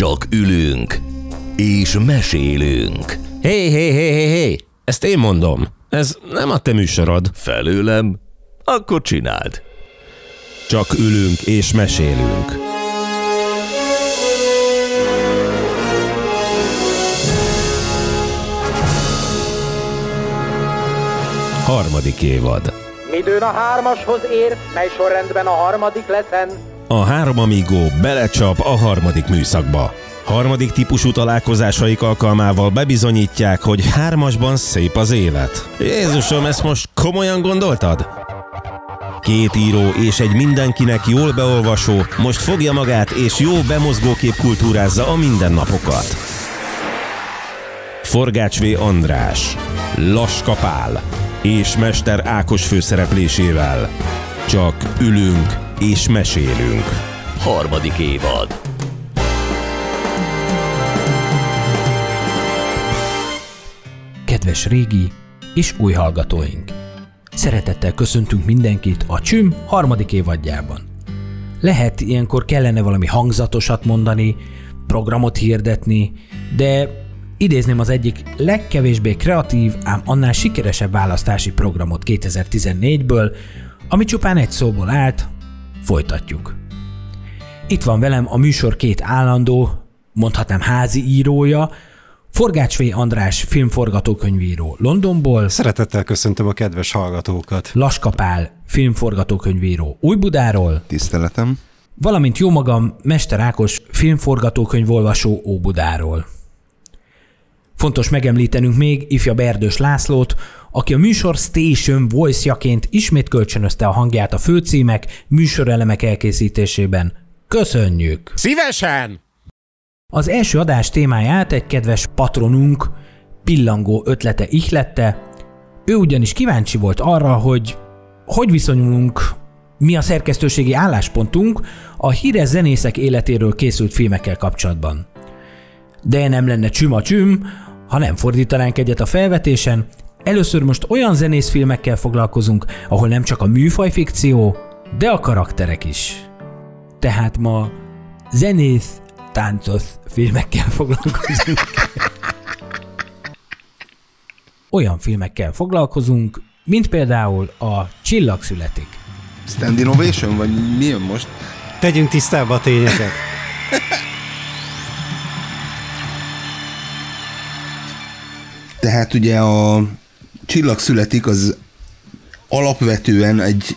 Csak ülünk és mesélünk. Hé, ezt én mondom. Ez nem a te műsorod. Felőlem? Akkor csináld. Csak ülünk és mesélünk. Harmadik évad. Midőn a hármashoz ér, mely sorrendben a harmadik leszen. A három amigó belecsap a harmadik műszakba. Harmadik típusú találkozásaik alkalmával bebizonyítják, hogy hármasban szép az élet. Jézusom, ezt most komolyan gondoltad? Két író és egy mindenkinek jól beolvasó most fogja magát és jó bemozgókép kultúrázza a mindennapokat. Forgács V. András, Laskapál és Mester Ákos főszereplésével. Csak ülünk és mesélünk. Harmadik évad. Kedves régi és új hallgatóink! Szeretettel köszöntünk mindenkit a Csüm harmadik évadjában. Lehet, ilyenkor kellene valami hangzatosat mondani, programot hirdetni, de idézném az egyik legkevésbé kreatív, ám annál sikeresebb választási programot 2014-ből, ami csupán egy szóból állt, folytatjuk. Itt van velem a műsor két állandó, mondhatnám házi írója, Forgács V. András filmforgatókönyvíró Londonból. Szeretettel köszöntöm a kedves hallgatókat. Laskapál filmforgatókönyvíró Újbudáról. Tiszteletem. Valamint jó magam, Mester Ákos filmforgatókönyvolvasó Óbudáról. Fontos megemlítenünk még ifjabb Erdős Lászlót, aki a műsor Station Voice-jaként ismét kölcsönözte a hangját a főcímek, műsorelemek elkészítésében. Köszönjük! Szívesen! Az első adás témáját egy kedves patronunk pillangó ötlete ihlette. Ő ugyanis kíváncsi volt arra, hogy viszonyulunk, mi a szerkesztőségi álláspontunk a híres zenészek életéről készült filmekkel kapcsolatban. De nem lenne csüm a csüm, ha nem fordítanánk egyet a felvetésen. Először most olyan zenészfilmekkel foglalkozunk, ahol nem csak a műfaj fikció, de a karakterek is. Tehát ma zenész táncos filmekkel foglalkozunk. Olyan filmekkel foglalkozunk, mint például a Csillag születik. Stand Innovation, vagy mi jön most? Tegyünk tisztába a tényeket. Tehát ugye a Csillag születik az alapvetően egy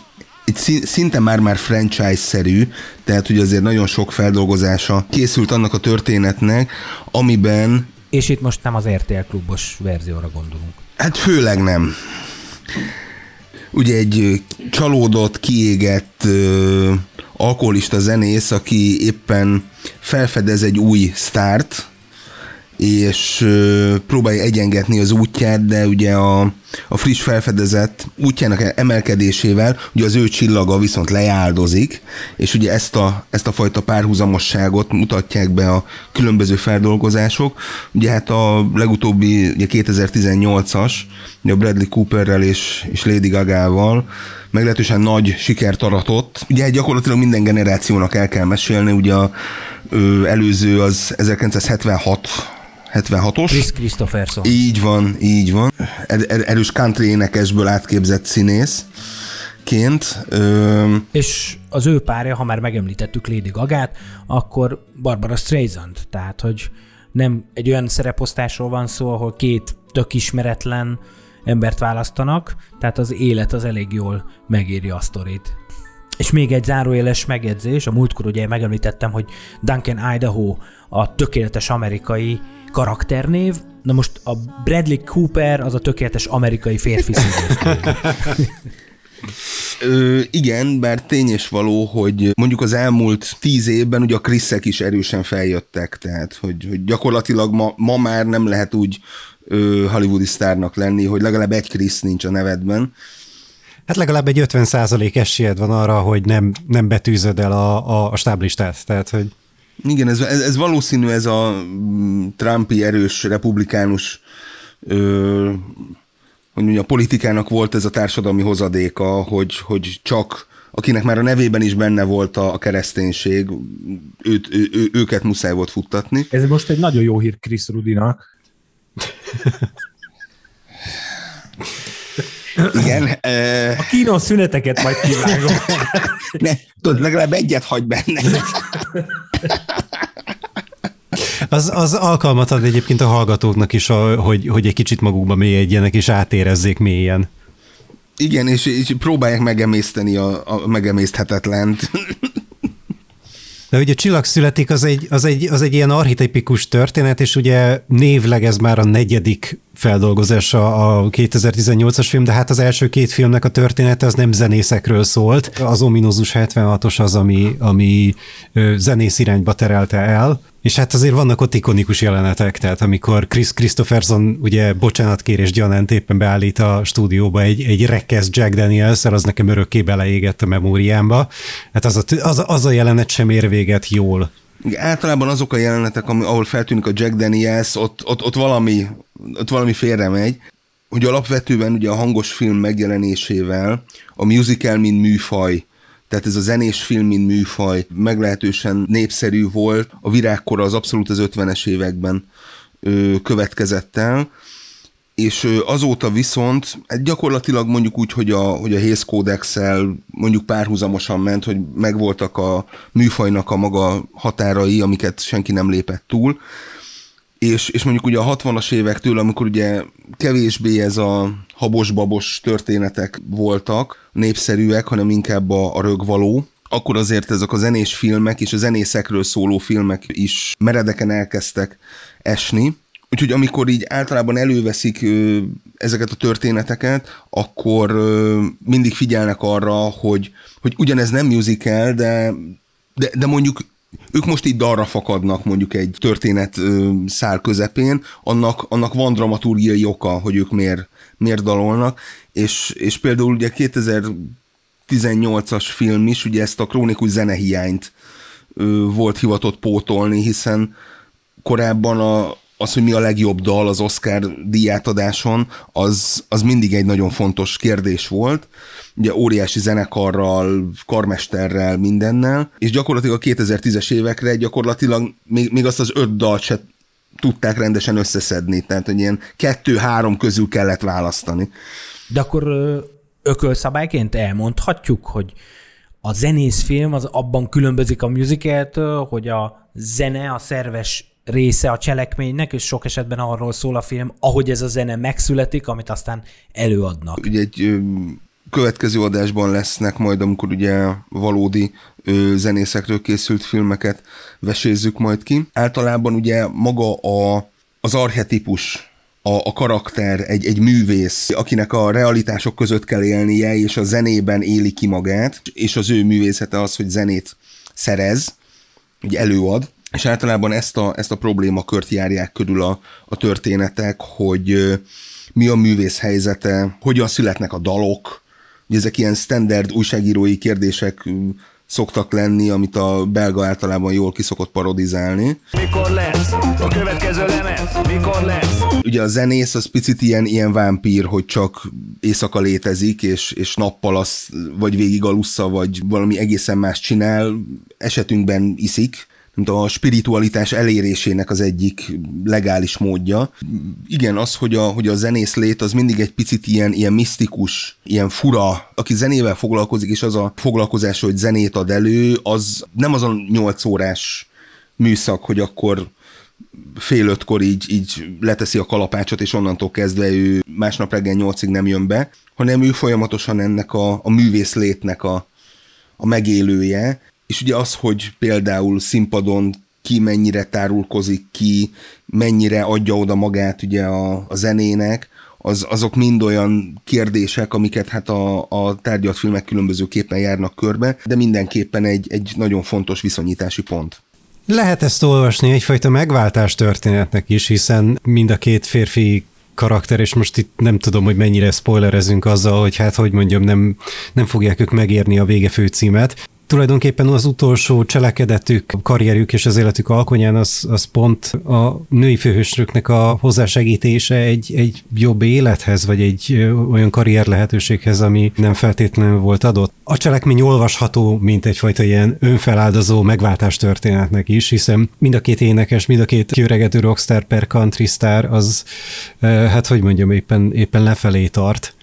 szinte már franchise-szerű, tehát ugye azért nagyon sok feldolgozása készült annak a történetnek, amiben... És itt most nem az RTL klubos verzióra gondolunk. Hát főleg nem. Ugye egy csalódott, kiégett alkoholista zenész, aki éppen felfedez egy új sztárt, és próbálja egyengetni az útját, de ugye a friss felfedezett útjának emelkedésével ugye az ő csillaga viszont lejáldozik, és ugye ezt a fajta párhuzamosságot mutatják be a különböző feldolgozások. Ugye hát a legutóbbi, ugye 2018-as, ugye a Bradley Cooperrel és Lady Gagával meglehetősen nagy sikert aratott. Ugye gyakorlatilag minden generációnak el kell mesélni, ugye a előző az 1976-os. Kris Kristofferson. Így van. Erős country énekesből átképzett színészként. És az ő párja, ha már megemlítettük Lady Gagát, akkor Barbra Streisand. Tehát, hogy nem egy olyan szereposztásról van szó, ahol két tök ismeretlen embert választanak, tehát az élet az elég jól megéri a sztorit. És még egy zárójeles megjegyzés, a múltkor ugye megemlítettem, hogy Duncan Idaho a tökéletes amerikai karakternév, na most a Bradley Cooper az a tökéletes amerikai férfi színésznév. Igen, bár tény és való, hogy mondjuk az elmúlt 10 évben ugye a Kriszek is erősen feljöttek, tehát hogy gyakorlatilag ma már nem lehet úgy hollywoodi sztárnak lenni, hogy legalább egy Krisz nincs a nevedben. Hát legalább egy 50% esélyed van arra, hogy nem betűzöd el a stáblistát, tehát hogy... Igen, ez valószínű, ez a Trumpi erős republikánus hogy mondja, a politikának volt ez a társadalmi hozadéka, hogy csak akinek már a nevében is benne volt a kereszténység, őket muszáj volt futtatni. Ez most egy nagyon jó hír Chris Rudinak. Igen. A kínos szüneteket majd kivágom. Ne, tudod, legalább egyet hagy benne. Az alkalmat ad egyébként a hallgatóknak is, hogy egy kicsit magukba mélyedjenek, és átérezzék mélyen. Igen, és próbálják megemészteni a megemészthetetlent. De ugye a Csillag születik, az egy ilyen archetipikus történet, és ugye névleg ez már a negyedik feldolgozása a 2018-as film, de hát az első két filmnek a története az nem zenészekről szólt. Az ominózus 76-os az, ami zenész irányba terelte el, és hát azért vannak ott ikonikus jelenetek, tehát amikor Kris Kristofferson ugye bocsánatkérés gyanánt éppen beállít a stúdióba egy rekesz Jack Daniels-szel, az nekem örökké beleégett a memóriámba. Hát az a jelenet sem ér véget jól. Általában azok a jelenetek, ahol feltűnik a Jack Daniels, ott valami félre megy, hogy alapvetően ugye a hangos film megjelenésével a musical, mint műfaj, tehát ez a zenés film, mint műfaj meglehetősen népszerű volt, a virágkora az abszolút az 50-es években következett el, és azóta viszont gyakorlatilag mondjuk úgy, hogy a Hays Codex-szel mondjuk párhuzamosan ment, hogy megvoltak a műfajnak a maga határai, amiket senki nem lépett túl, és mondjuk ugye a 60-as évektől, amikor ugye kevésbé ez a habos-babos történetek voltak népszerűek, hanem inkább a rögvaló, akkor azért ezek a zenés filmek és a zenészekről szóló filmek is meredeken elkezdtek esni. Úgyhogy amikor így általában előveszik ezeket a történeteket, akkor mindig figyelnek arra, hogy ugyanez nem musical, de mondjuk ők most így dalra fakadnak mondjuk egy történet szál közepén, annak van dramaturgiai oka, hogy ők miért dalolnak, és például ugye 2018-as film is ugye ezt a krónikus zenehiányt volt hivatott pótolni, hiszen korábban az, hogy mi a legjobb dal az Oscar díjátadáson, az mindig egy nagyon fontos kérdés volt. Ugye óriási zenekarral, karmesterrel, mindennel, és gyakorlatilag a 2010-es évekre gyakorlatilag még azt az 5 dalt se tudták rendesen összeszedni, tehát hogy ilyen 2-3 közül kellett választani. De akkor ökölszabályként elmondhatjuk, hogy a zenészfilm az abban különbözik a musicaltől, hogy a zene a szerves része a cselekménynek, és sok esetben arról szól a film, ahogy ez a zene megszületik, amit aztán előadnak. Ugye egy következő adásban lesznek majd, amikor ugye valódi zenészekről készült filmeket vesézzük majd ki. Általában ugye maga az archetipus, a karakter, egy művész, akinek a realitások között kell élnie, és a zenében éli ki magát, és az ő művészete az, hogy zenét szerez, ugye előad, és általában ezt a problémakört járják körül a történetek, hogy mi a művész helyzete, hogyan születnek a dalok, ugye ezek ilyen standard újságírói kérdések szoktak lenni, amit a belga általában jól kiszokott parodizálni. Mikor lesz a következő lemez? Mikor lesz? Ugye a zenész az picit ilyen vámpír, hogy csak éjszaka létezik, és nappal az vagy végig alussza, vagy valami egészen más csinál, esetünkben iszik, mint a spiritualitás elérésének az egyik legális módja. Igen, az, hogy a zenész lét, az mindig egy picit ilyen misztikus, ilyen fura. Aki zenével foglalkozik, és az a foglalkozás, hogy zenét ad elő, az nem az a 8 órás műszak, hogy akkor fél ötkor így leteszi a kalapácsot, és onnantól kezdve ő másnap reggel 8-ig nem jön be, hanem ő folyamatosan ennek a művész létnek a megélője. És ugye az, hogy például színpadon ki mennyire tárulkozik ki, mennyire adja oda magát ugye a zenének, azok mind olyan kérdések, amiket hát a tárgyalt filmek különbözőképpen járnak körbe, de mindenképpen egy nagyon fontos viszonyítási pont. Lehet ezt olvasni egyfajta megváltás történetnek is, hiszen mind a két férfi karakter, és most itt nem tudom, hogy mennyire spoilerezünk azzal, hogy hát, hogy mondjam, nem fogják ők megérni a vége főcímet. tulajdonképpen az utolsó cselekedetük, karrierük és az életük alkonyán az pont a női főhősnöknek a hozzásegítése egy jobb élethez, vagy egy olyan karrier lehetőséghez, ami nem feltétlenül volt adott. A cselekmény olvasható, mint egyfajta ilyen önfeláldozó megváltás történetnek is, hiszen mind a két énekes, mind a két kiöregedő rockstar per country star az, hát hogy mondjam, éppen lefelé tart.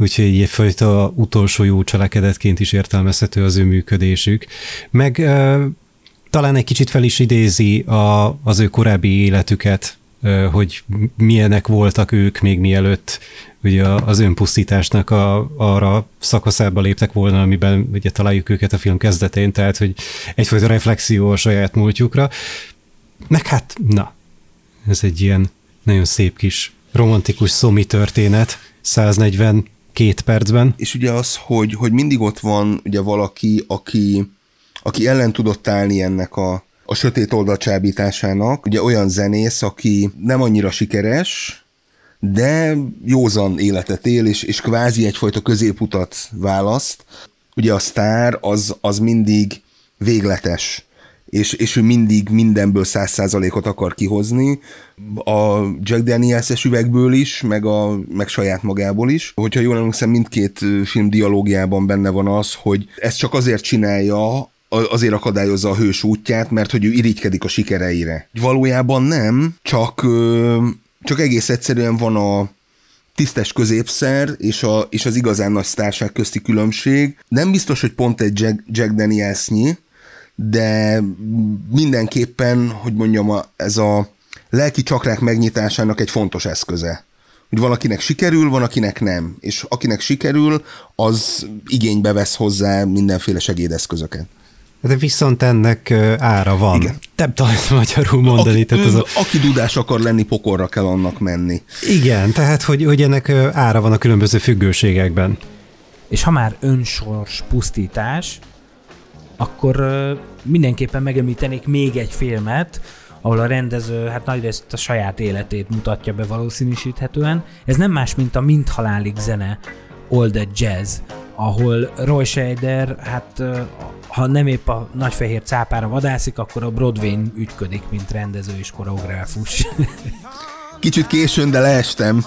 Úgyhogy egyfajta utolsó jó cselekedetként is értelmezhető az ő működésük. Meg talán egy kicsit fel is idézi az ő korábbi életüket, hogy milyenek voltak ők még mielőtt ugye az önpusztításnak arra szakaszába léptek volna, amiben ugye találjuk őket a film kezdetén, tehát hogy egyfajta reflexió a saját múltjukra. Meg hát, na, ez egy ilyen nagyon szép kis romantikus szomi történet, 142 percben. És ugye az, hogy mindig ott van ugye valaki, aki ellen tudott állni ennek a sötét oldal csábításának, ugye olyan zenész, aki nem annyira sikeres, de józan életet él, és kvázi egyfajta középutat választ. Ugye a sztár az mindig végletes, és ő mindig mindenből 100%-ot akar kihozni, a Jack Daniels-es üvegből is, meg saját magából is. Hogyha jól emlékszem, mindkét film dialógiában benne van az, hogy ezt csak azért csinálja, azért akadályozza a hős útját, mert hogy ő irigykedik a sikereire. Valójában nem, csak egész egyszerűen van a tisztes középszer és az igazán nagy sztárság közti különbség. Nem biztos, hogy pont egy Jack Daniels-nyi, de mindenképpen, hogy mondjam, ez a lelki csakrák megnyitásának egy fontos eszköze. Hogy valakinek sikerül, van akinek nem. És akinek sikerül, az igénybe vesz hozzá mindenféle segédeszközöket. De viszont ennek ára van. Igen. Nem találtam magyarul mondani. Aki dudás akar lenni, pokorra kell annak menni. Igen, tehát hogy ennek ára van a különböző függőségekben. És ha már önsors pusztítás, akkor mindenképpen megemlítenék még egy filmet, ahol a rendező hát nagyrészt a saját életét mutatja be valószínűsíthetően. Ez nem más, mint a Mint halálig zene, All the Jazz, ahol Roy Scheider, hát ha nem épp a nagyfehér cápára vadászik, akkor a Broadwayn ügyködik, mint rendező és koreográfus. Kicsit későn, de leestem.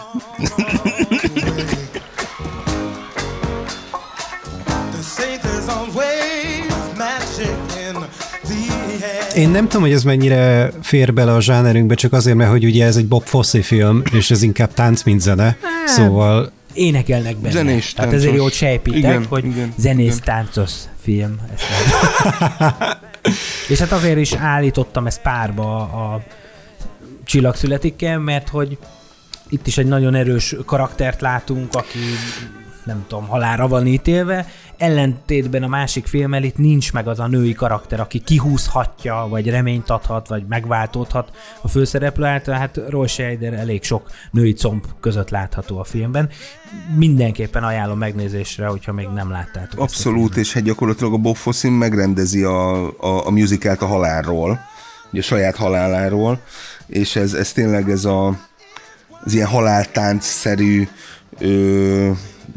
Én nem tudom, hogy ez mennyire fér bele a zsánerünkbe, csak azért, mert hogy ugye ez egy Bob Fosse film, és ez inkább tánc, mint zene, szóval... Énekelnek benne. Zenés, tehát ezért jól sejpitek, igen, hogy igen, zenész, igen. Táncos film. És hát azért is állítottam ezt párba a Csillag születikkel, mert hogy itt is egy nagyon erős karaktert látunk, aki... nem tudom, halálra van ítélve. Ellentétben a másik filmmel itt nincs meg az a női karakter, aki kihúzhatja, vagy reményt adhat, vagy megváltódhat a főszereplő által. Hát Roy Scheider elég sok női comb között látható a filmben. Mindenképpen ajánlom megnézésre, hogyha még nem láttátok. Abszolút, és hát gyakorlatilag a Bob Fosse megrendezi a musicalt a halálról, ugye a saját haláláról, és ez tényleg az ilyen haláltánc-szerű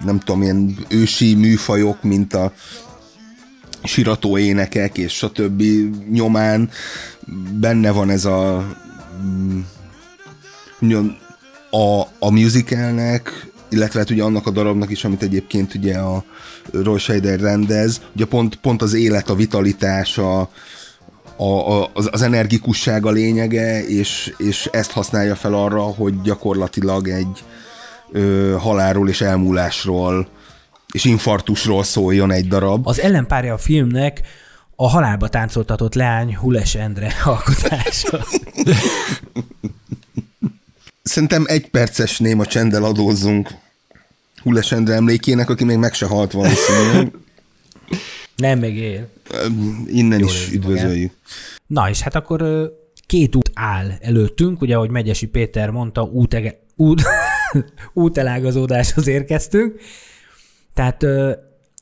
nem tudom, ilyen ősi műfajok, mint a sirató énekek és stb. Nyomán benne van ez a musicalnek, illetve hát ugye annak a darabnak is, amit egyébként ugye a Roy Scheider rendez, ugye pont az élet, a vitalitás, az energikusság a lényege, és ezt használja fel arra, hogy gyakorlatilag egy halálról és elmúlásról és infarktusról szóljon egy darab. Az ellenpárja a filmnek a halálba táncoltatott leány Hules Endre alkotása. Szerintem egy perces néma csenddel adózzunk Hules Endre emlékének, aki még meg se halt valószínűleg. Nem, még él. Innen jól is üdvözöljük. Na és hát akkor két út áll előttünk, ugye ahogy Megyesi Péter mondta, útelágazódáshoz érkeztünk. Tehát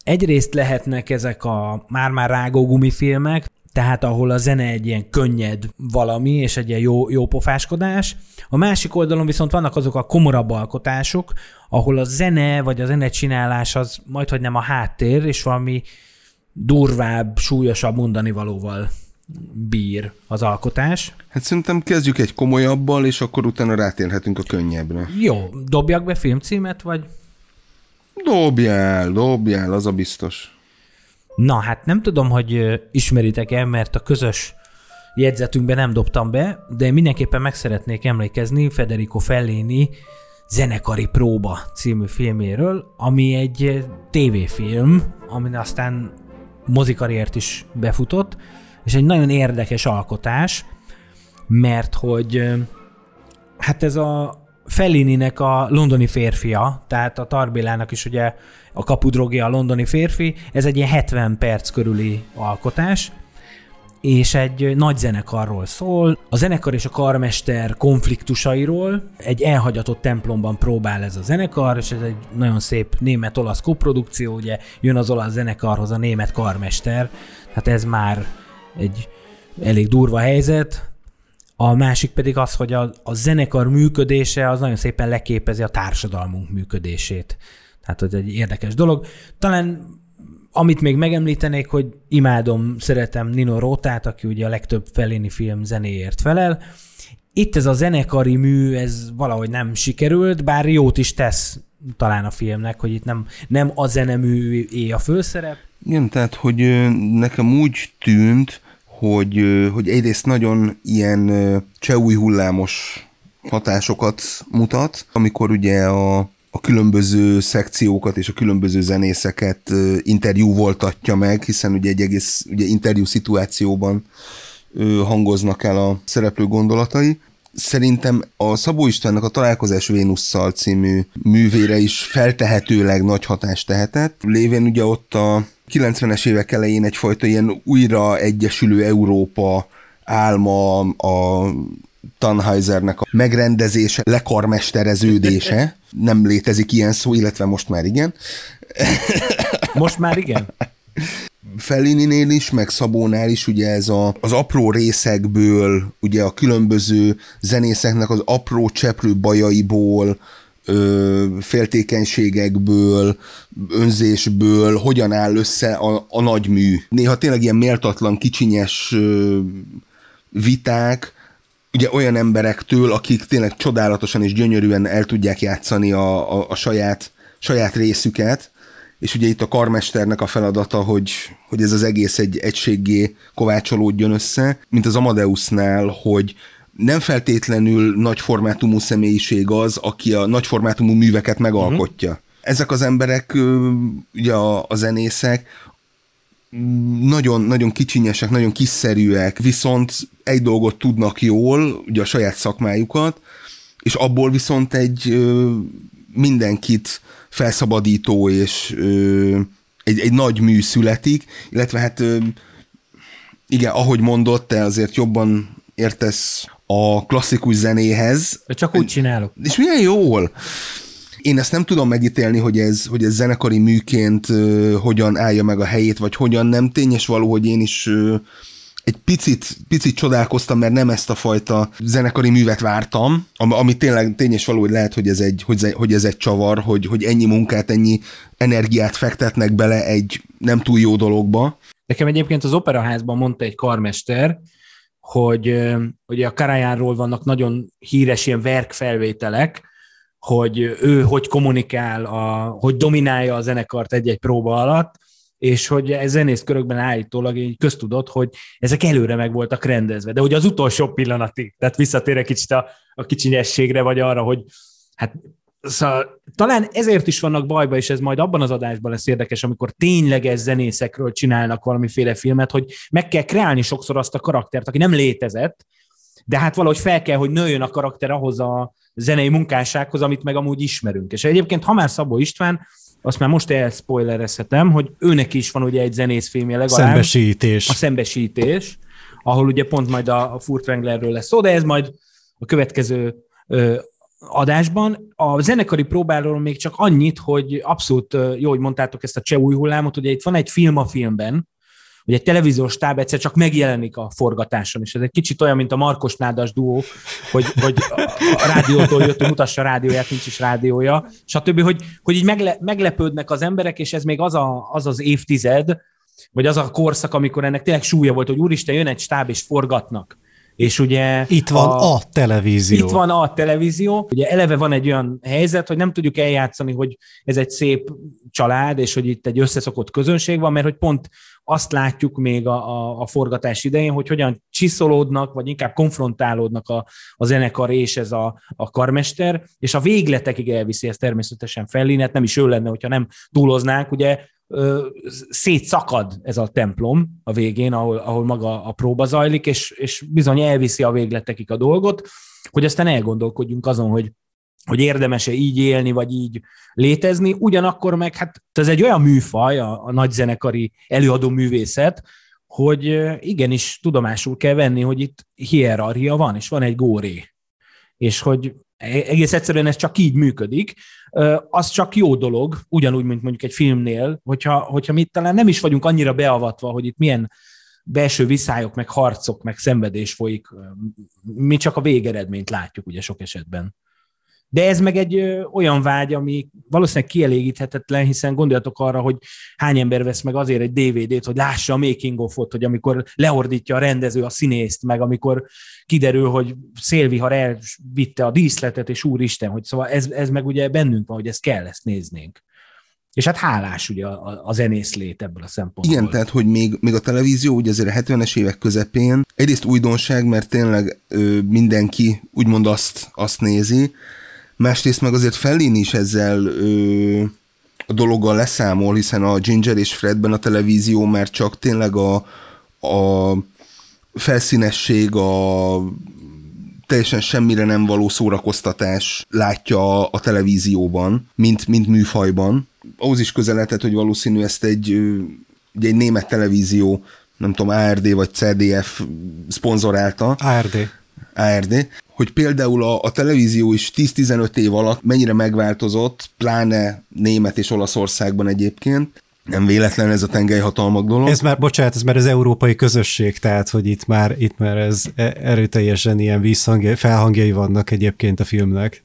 egyrészt lehetnek ezek a már-már rágó gumifilmek, tehát ahol a zene egy ilyen könnyed valami, és egy ilyen jó pofáskodás. A másik oldalon viszont vannak azok a komorabb alkotások, ahol a zene, vagy a zenecsinálás az majdhogy nem a háttér, és valami durvább, súlyosabb mondanivalóval bír az alkotás. Hát szerintem kezdjük egy komolyabbal, és akkor utána rátérhetünk a könnyebbre. Jó, dobjak be filmcímet, vagy? Dobjál, az a biztos. Na, hát nem tudom, hogy ismeritek-e, mert a közös jegyzetünkben nem dobtam be, de mindenképpen meg szeretnék emlékezni Federico Fellini Zenekari próba című filméről, ami egy tévéfilm, amin aztán mozikarriert is befutott, és egy nagyon érdekes alkotás, mert hogy hát ez a Fellininek a londoni férfia, tehát a Tarbellának is ugye a kapudrogja a londoni férfi, ez egy ilyen 70 perc körüli alkotás, és egy nagy zenekarról szól, a zenekar és a karmester konfliktusairól, egy elhagyatott templomban próbál ez a zenekar, és ez egy nagyon szép német-olasz koprodukció, ugye jön az olasz zenekarhoz a német karmester, hát ez már egy elég durva helyzet. A másik pedig az, hogy a zenekar működése az nagyon szépen leképezi a társadalmunk működését. Tehát ez egy érdekes dolog. Talán amit még megemlítenék, hogy imádom, szeretem Nino Rotát, aki ugye a legtöbb Fellini film zenéért felel. Itt ez a zenekari mű, ez valahogy nem sikerült, bár jót is tesz talán a filmnek, hogy itt nem a zeneműé a főszerep. Igen, tehát hogy nekem úgy tűnt, hogy egyrészt nagyon ilyen csehúj hullámos hatásokat mutat, amikor ugye a különböző szekciókat és a különböző zenészeket interjú voltatja meg, hiszen ugye egy egész ugye interjú szituációban hangoznak el a szereplő gondolatai. Szerintem a Szabó Istvánnak a Találkozás Vénusszal című művére is feltehetőleg nagy hatást tehetett, lévén ugye ott a 90-es évek elején egyfajta ilyen újra egyesülő Európa álma, a Tannhäusernek a megrendezése, lekarmestereződése. Nem létezik ilyen szó, illetve most már igen. Most már igen? Fellininél is, meg Szabónál is ugye ez az apró részekből, ugye a különböző zenészeknek az apró cseprő bajaiból, féltékenységekből, önzésből, hogyan áll össze a nagy mű. Néha tényleg ilyen méltatlan, kicsinyes viták, ugye olyan emberektől, akik tényleg csodálatosan és gyönyörűen el tudják játszani a saját részüket, és ugye itt a karmesternek a feladata, hogy ez az egész egy egységgé kovácsolódjon össze, mint az Amadeusnál, hogy nem feltétlenül nagyformátumú személyiség az, aki a nagyformátumú műveket megalkotja. Uh-huh. Ezek az emberek, ugye a zenészek, nagyon, nagyon kicsinyesek, nagyon kiszerűek, viszont egy dolgot tudnak jól, ugye a saját szakmájukat, és abból viszont egy mindenkit felszabadító, és egy nagy mű születik, illetve hát igen, ahogy mondott, te azért jobban értesz a klasszikus zenéhez. Csak úgy csinálok. És milyen jól. Én ezt nem tudom megítélni, hogy ez zenekari műként hogyan állja meg a helyét, vagy hogyan nem. Tény és való, hogy én is egy picit csodálkoztam, mert nem ezt a fajta zenekari művet vártam, ami tényleg tény és való, hogy lehet, hogy ez egy csavar, hogy ennyi munkát, ennyi energiát fektetnek bele egy nem túl jó dologba. Nekem egyébként az operaházban mondta egy karmester, hogy a Karajánról vannak nagyon híres ilyen verkfelvételek, hogy ő hogy kommunikál, hogy dominálja a zenekart egy-egy próba alatt, és hogy zenészkörökben állítólag így köztudott, hogy ezek előre meg voltak rendezve, de hogy az utolsó pillanatig, tehát visszatérek kicsit a kicsinyességre, vagy arra, hogy hát szóval, talán ezért is vannak bajba, és ez majd abban az adásban lesz érdekes, amikor tényleges zenészekről csinálnak valamiféle filmet, hogy meg kell kreálni sokszor azt a karaktert, aki nem létezett, de hát valahogy fel kell, hogy nőjön a karakter ahhoz a zenei munkássághoz, amit meg amúgy ismerünk. És egyébként, ha már Szabó István, azt már most elspoilerezhetem, hogy őnek is van ugye egy zenészfilmje legalább. Szembesítés. A Szembesítés, ahol ugye pont majd a Furtwänglerről lesz szó, de ez majd a következő adásban. A zenekari próbáról még csak annyit, hogy abszolút jó, hogy mondtátok ezt a cseh új hullámot, ugye itt van egy film a filmben, hogy egy televíziós stáb egyszer csak megjelenik a forgatáson, és ez egy kicsit olyan, mint a Markos Nádas duó, hogy a rádiótól jött, mutassa a rádióját, nincs is rádiója, stb., hogy így meglepődnek az emberek, és ez még az az évtized, vagy az a korszak, amikor ennek tényleg súlya volt, hogy úristen, jön egy stáb és forgatnak. És ugye itt van a televízió. Itt van a televízió. Ugye eleve van egy olyan helyzet, hogy nem tudjuk eljátszani, hogy ez egy szép család, és hogy itt egy összeszokott közönség van, mert hogy pont azt látjuk még a forgatás idején, hogy hogyan csiszolódnak, vagy inkább konfrontálódnak a zenekar és ez a karmester, és a végletekig elviszi ezt természetesen Fellinet, nem is ő lenne, hogyha nem túloznánk, ugye szétszakad ez a templom a végén, ahol maga a próba zajlik, és bizony elviszi a végletekig a dolgot, hogy aztán elgondolkodjunk azon, hogy érdemes-e így élni, vagy így létezni. Ugyanakkor meg, hát ez egy olyan műfaj, a nagyzenekari előadó művészet, hogy igenis tudomásul kell venni, hogy itt hierarchia van, és van egy góré. És hogy egész egyszerűen ez csak így működik, az csak jó dolog, ugyanúgy, mint mondjuk egy filmnél, hogyha mi talán nem is vagyunk annyira beavatva, hogy itt milyen belső viszályok, meg harcok, meg szenvedés folyik, mi csak a végeredményt látjuk ugye sok esetben. De ez meg egy olyan vágy, ami valószínűleg kielégíthetetlen, hiszen gondoljatok arra, hogy hány ember vesz meg azért egy DVD-t, hogy lássa a making of-ot, hogy amikor leordítja a rendező a színészt, meg amikor kiderül, hogy szélvihar elvitte a díszletet, és úristen, hogy szóval ez meg ugye bennünk van, hogy ezt kell, ezt néznénk. És hát hálás ugye a zenész lét ebből a szempontból. Igen, tehát, hogy még a televízió ugye azért a 70-es évek közepén egyrészt újdonság, mert tényleg mindenki úgymond azt nézi, másrészt meg azért Fellini is ezzel a dologgal leszámol, hiszen a Ginger és Fredben a televízió már csak tényleg a felszínesség, a teljesen semmire nem való szórakoztatás látja a televízióban, mint műfajban. Ahhoz is közel lehetett, hogy valószínű ezt egy német televízió, nem tudom, ARD vagy CDF szponzorálta. ARD. Hogy például a televízió is 10-15 év alatt mennyire megváltozott, pláne német és Olaszországban egyébként. Nem véletlen ez a tengelyhatalmak dolog. Ez már az európai közösség, tehát hogy itt már ez erőteljesen ilyen felhangjai vannak egyébként a filmnek.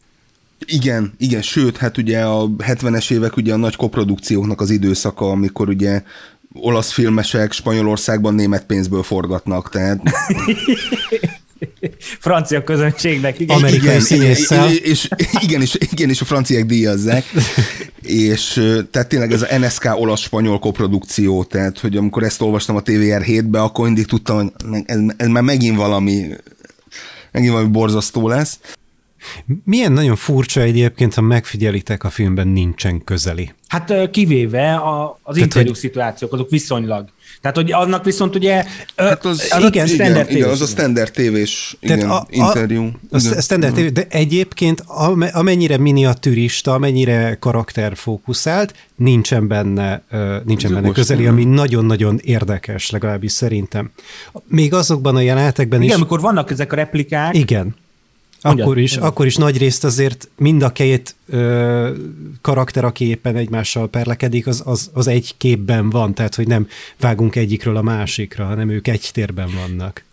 Igen, sőt, hát ugye a 70-es évek ugye a nagy koprodukcióknak az időszaka, amikor ugye olasz filmesek Spanyolországban német pénzből forgatnak, tehát... Francia közönségnek, igen. Amerikai színésszel. És a franciák díjazzák. És tehát tényleg ez a NSK olasz-spanyol koprodukció, tehát hogy amikor ezt olvastam a TVR 7-be, akkor mindig tudtam, hogy ez már megint valami borzasztó lesz. Milyen nagyon furcsa egyébként, ha megfigyelitek, a filmben nincsen közeli. Hát kivéve az interjú szituációk, azok viszonylag. Tehát, hogy annak viszont ugye... Hát az a standard tévés interjú. A standard tévés, de egyébként amennyire miniatűrista, amennyire karakterfókuszált, nincsen benne közeli, ami nagyon-nagyon érdekes, legalábbis szerintem. Még azokban a jelenetekben is... Igen, amikor vannak ezek a replikák... Igen. Akkor is nagy részt azért mind a két karakter, aki éppen egymással perlekedik, az egy képben van, tehát hogy nem vágunk egyikről a másikra, hanem ők egy térben vannak.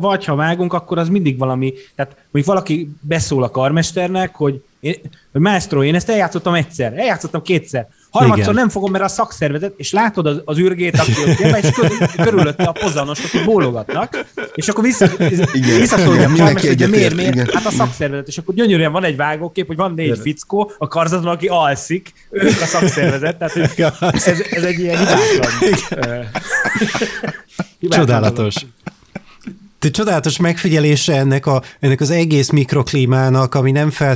Vagy ha vágunk, akkor az mindig valami, tehát mondjuk valaki beszól a karmesternek, hogy maestro, én ezt eljátszottam egyszer, eljátszottam kétszer, harmadszor nem fogom, mert a szakszervezet, és látod az ürgét, aki ott jön, és körülötte a pozanos, akik bólogatnak, és akkor visszaszólja a karmester, hogy miért, hát a szakszervezet, és akkor gyönyörűen van egy vágókép, hogy van 4 fickó, a karzaton, aki alszik, ők a szakszervezet, tehát ez egy ilyen hibátlan. Csodálatos. Csodálatos megfigyelése ennek az egész mikroklímának, ami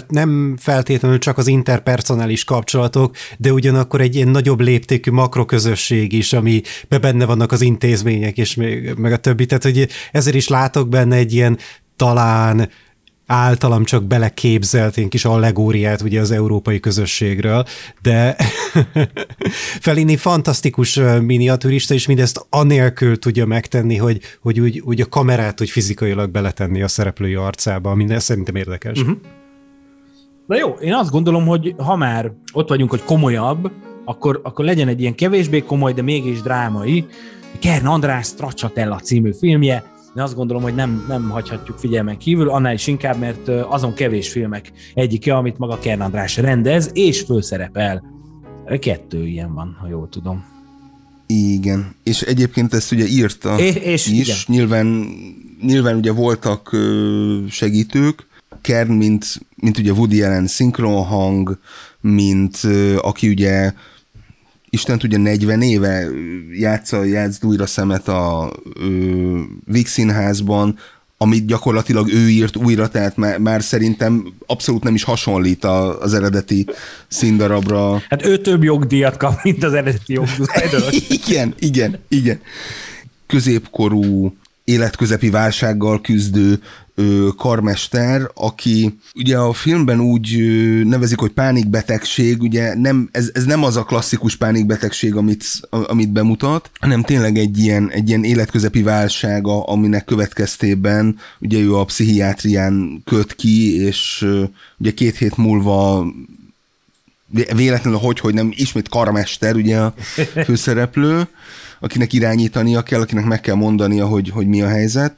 nem feltétlenül csak az interpersonális kapcsolatok, de ugyanakkor egy ilyen nagyobb léptékű makroközösség is, amiben benne vannak az intézmények, és meg a többi. Tehát, hogy ezért is látok benne egy ilyen talán általam csak beleképzelt én kis allegóriát ugye az európai közösségről, de Fellini fantasztikus miniatűrista, és mindezt anélkül tudja megtenni, hogy úgy a kamerát úgy fizikailag beletenni a szereplői arcába, ami szerintem érdekes. Uh-huh. Na jó, én azt gondolom, hogy ha már ott vagyunk, hogy komolyabb, akkor legyen egy ilyen kevésbé komoly, de mégis drámai, Kern András Stracciatella című filmje. Én azt gondolom, hogy nem hagyhatjuk figyelmen kívül, annál is inkább, mert azon kevés filmek egyike, amit maga Kern András rendez és főszerepel. 2 ilyen van, ha jól tudom. Igen, és egyébként ezt ugye írta és is, igen. Nyilván ugye voltak segítők, Kern, mint ugye Woody Allen szinkronhang, mint aki ugye Isten tudja 40 éve játsz újra szemet a Víg Színházban, amit gyakorlatilag ő írt újra, tehát már szerintem abszolút nem is hasonlít az eredeti színdarabra. Hát ő több jogdíjat kap, mint az eredeti jogdíjat. Igen. Középkorú, életközepi válsággal küzdő karmester, aki ugye a filmben úgy nevezik, hogy pánikbetegség, ugye nem, ez nem az a klasszikus pánikbetegség, amit bemutat, hanem tényleg egy ilyen életközepi válsága, aminek következtében ugye ő a pszichiátrián köt ki, és ugye 2 hét múlva véletlenül hogy nem, ismét karmester ugye a főszereplő, akinek irányítania kell, akinek meg kell mondania, hogy mi a helyzet.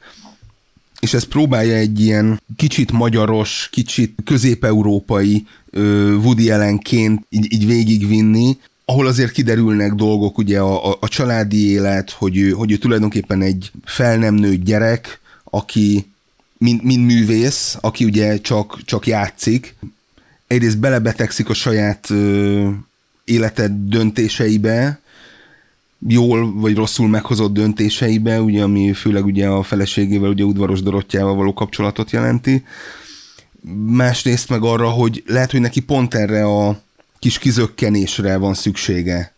És ez próbálja egy ilyen kicsit magyaros, kicsit közép-európai Woody Allenként így végigvinni, ahol azért kiderülnek dolgok, ugye a családi élet, hogy ő tulajdonképpen egy fel nem nőtt gyerek, aki mind művész, aki ugye csak játszik. Egyrészt belebetegszik a saját életed döntéseibe, jól vagy rosszul meghozott döntéseibe, ugye, ami főleg ugye a feleségével, ugye Udvaros Dorottyával való kapcsolatot jelenti. Másrészt meg arra, hogy lehet, hogy neki pont erre a kis kizökkenésre van szüksége,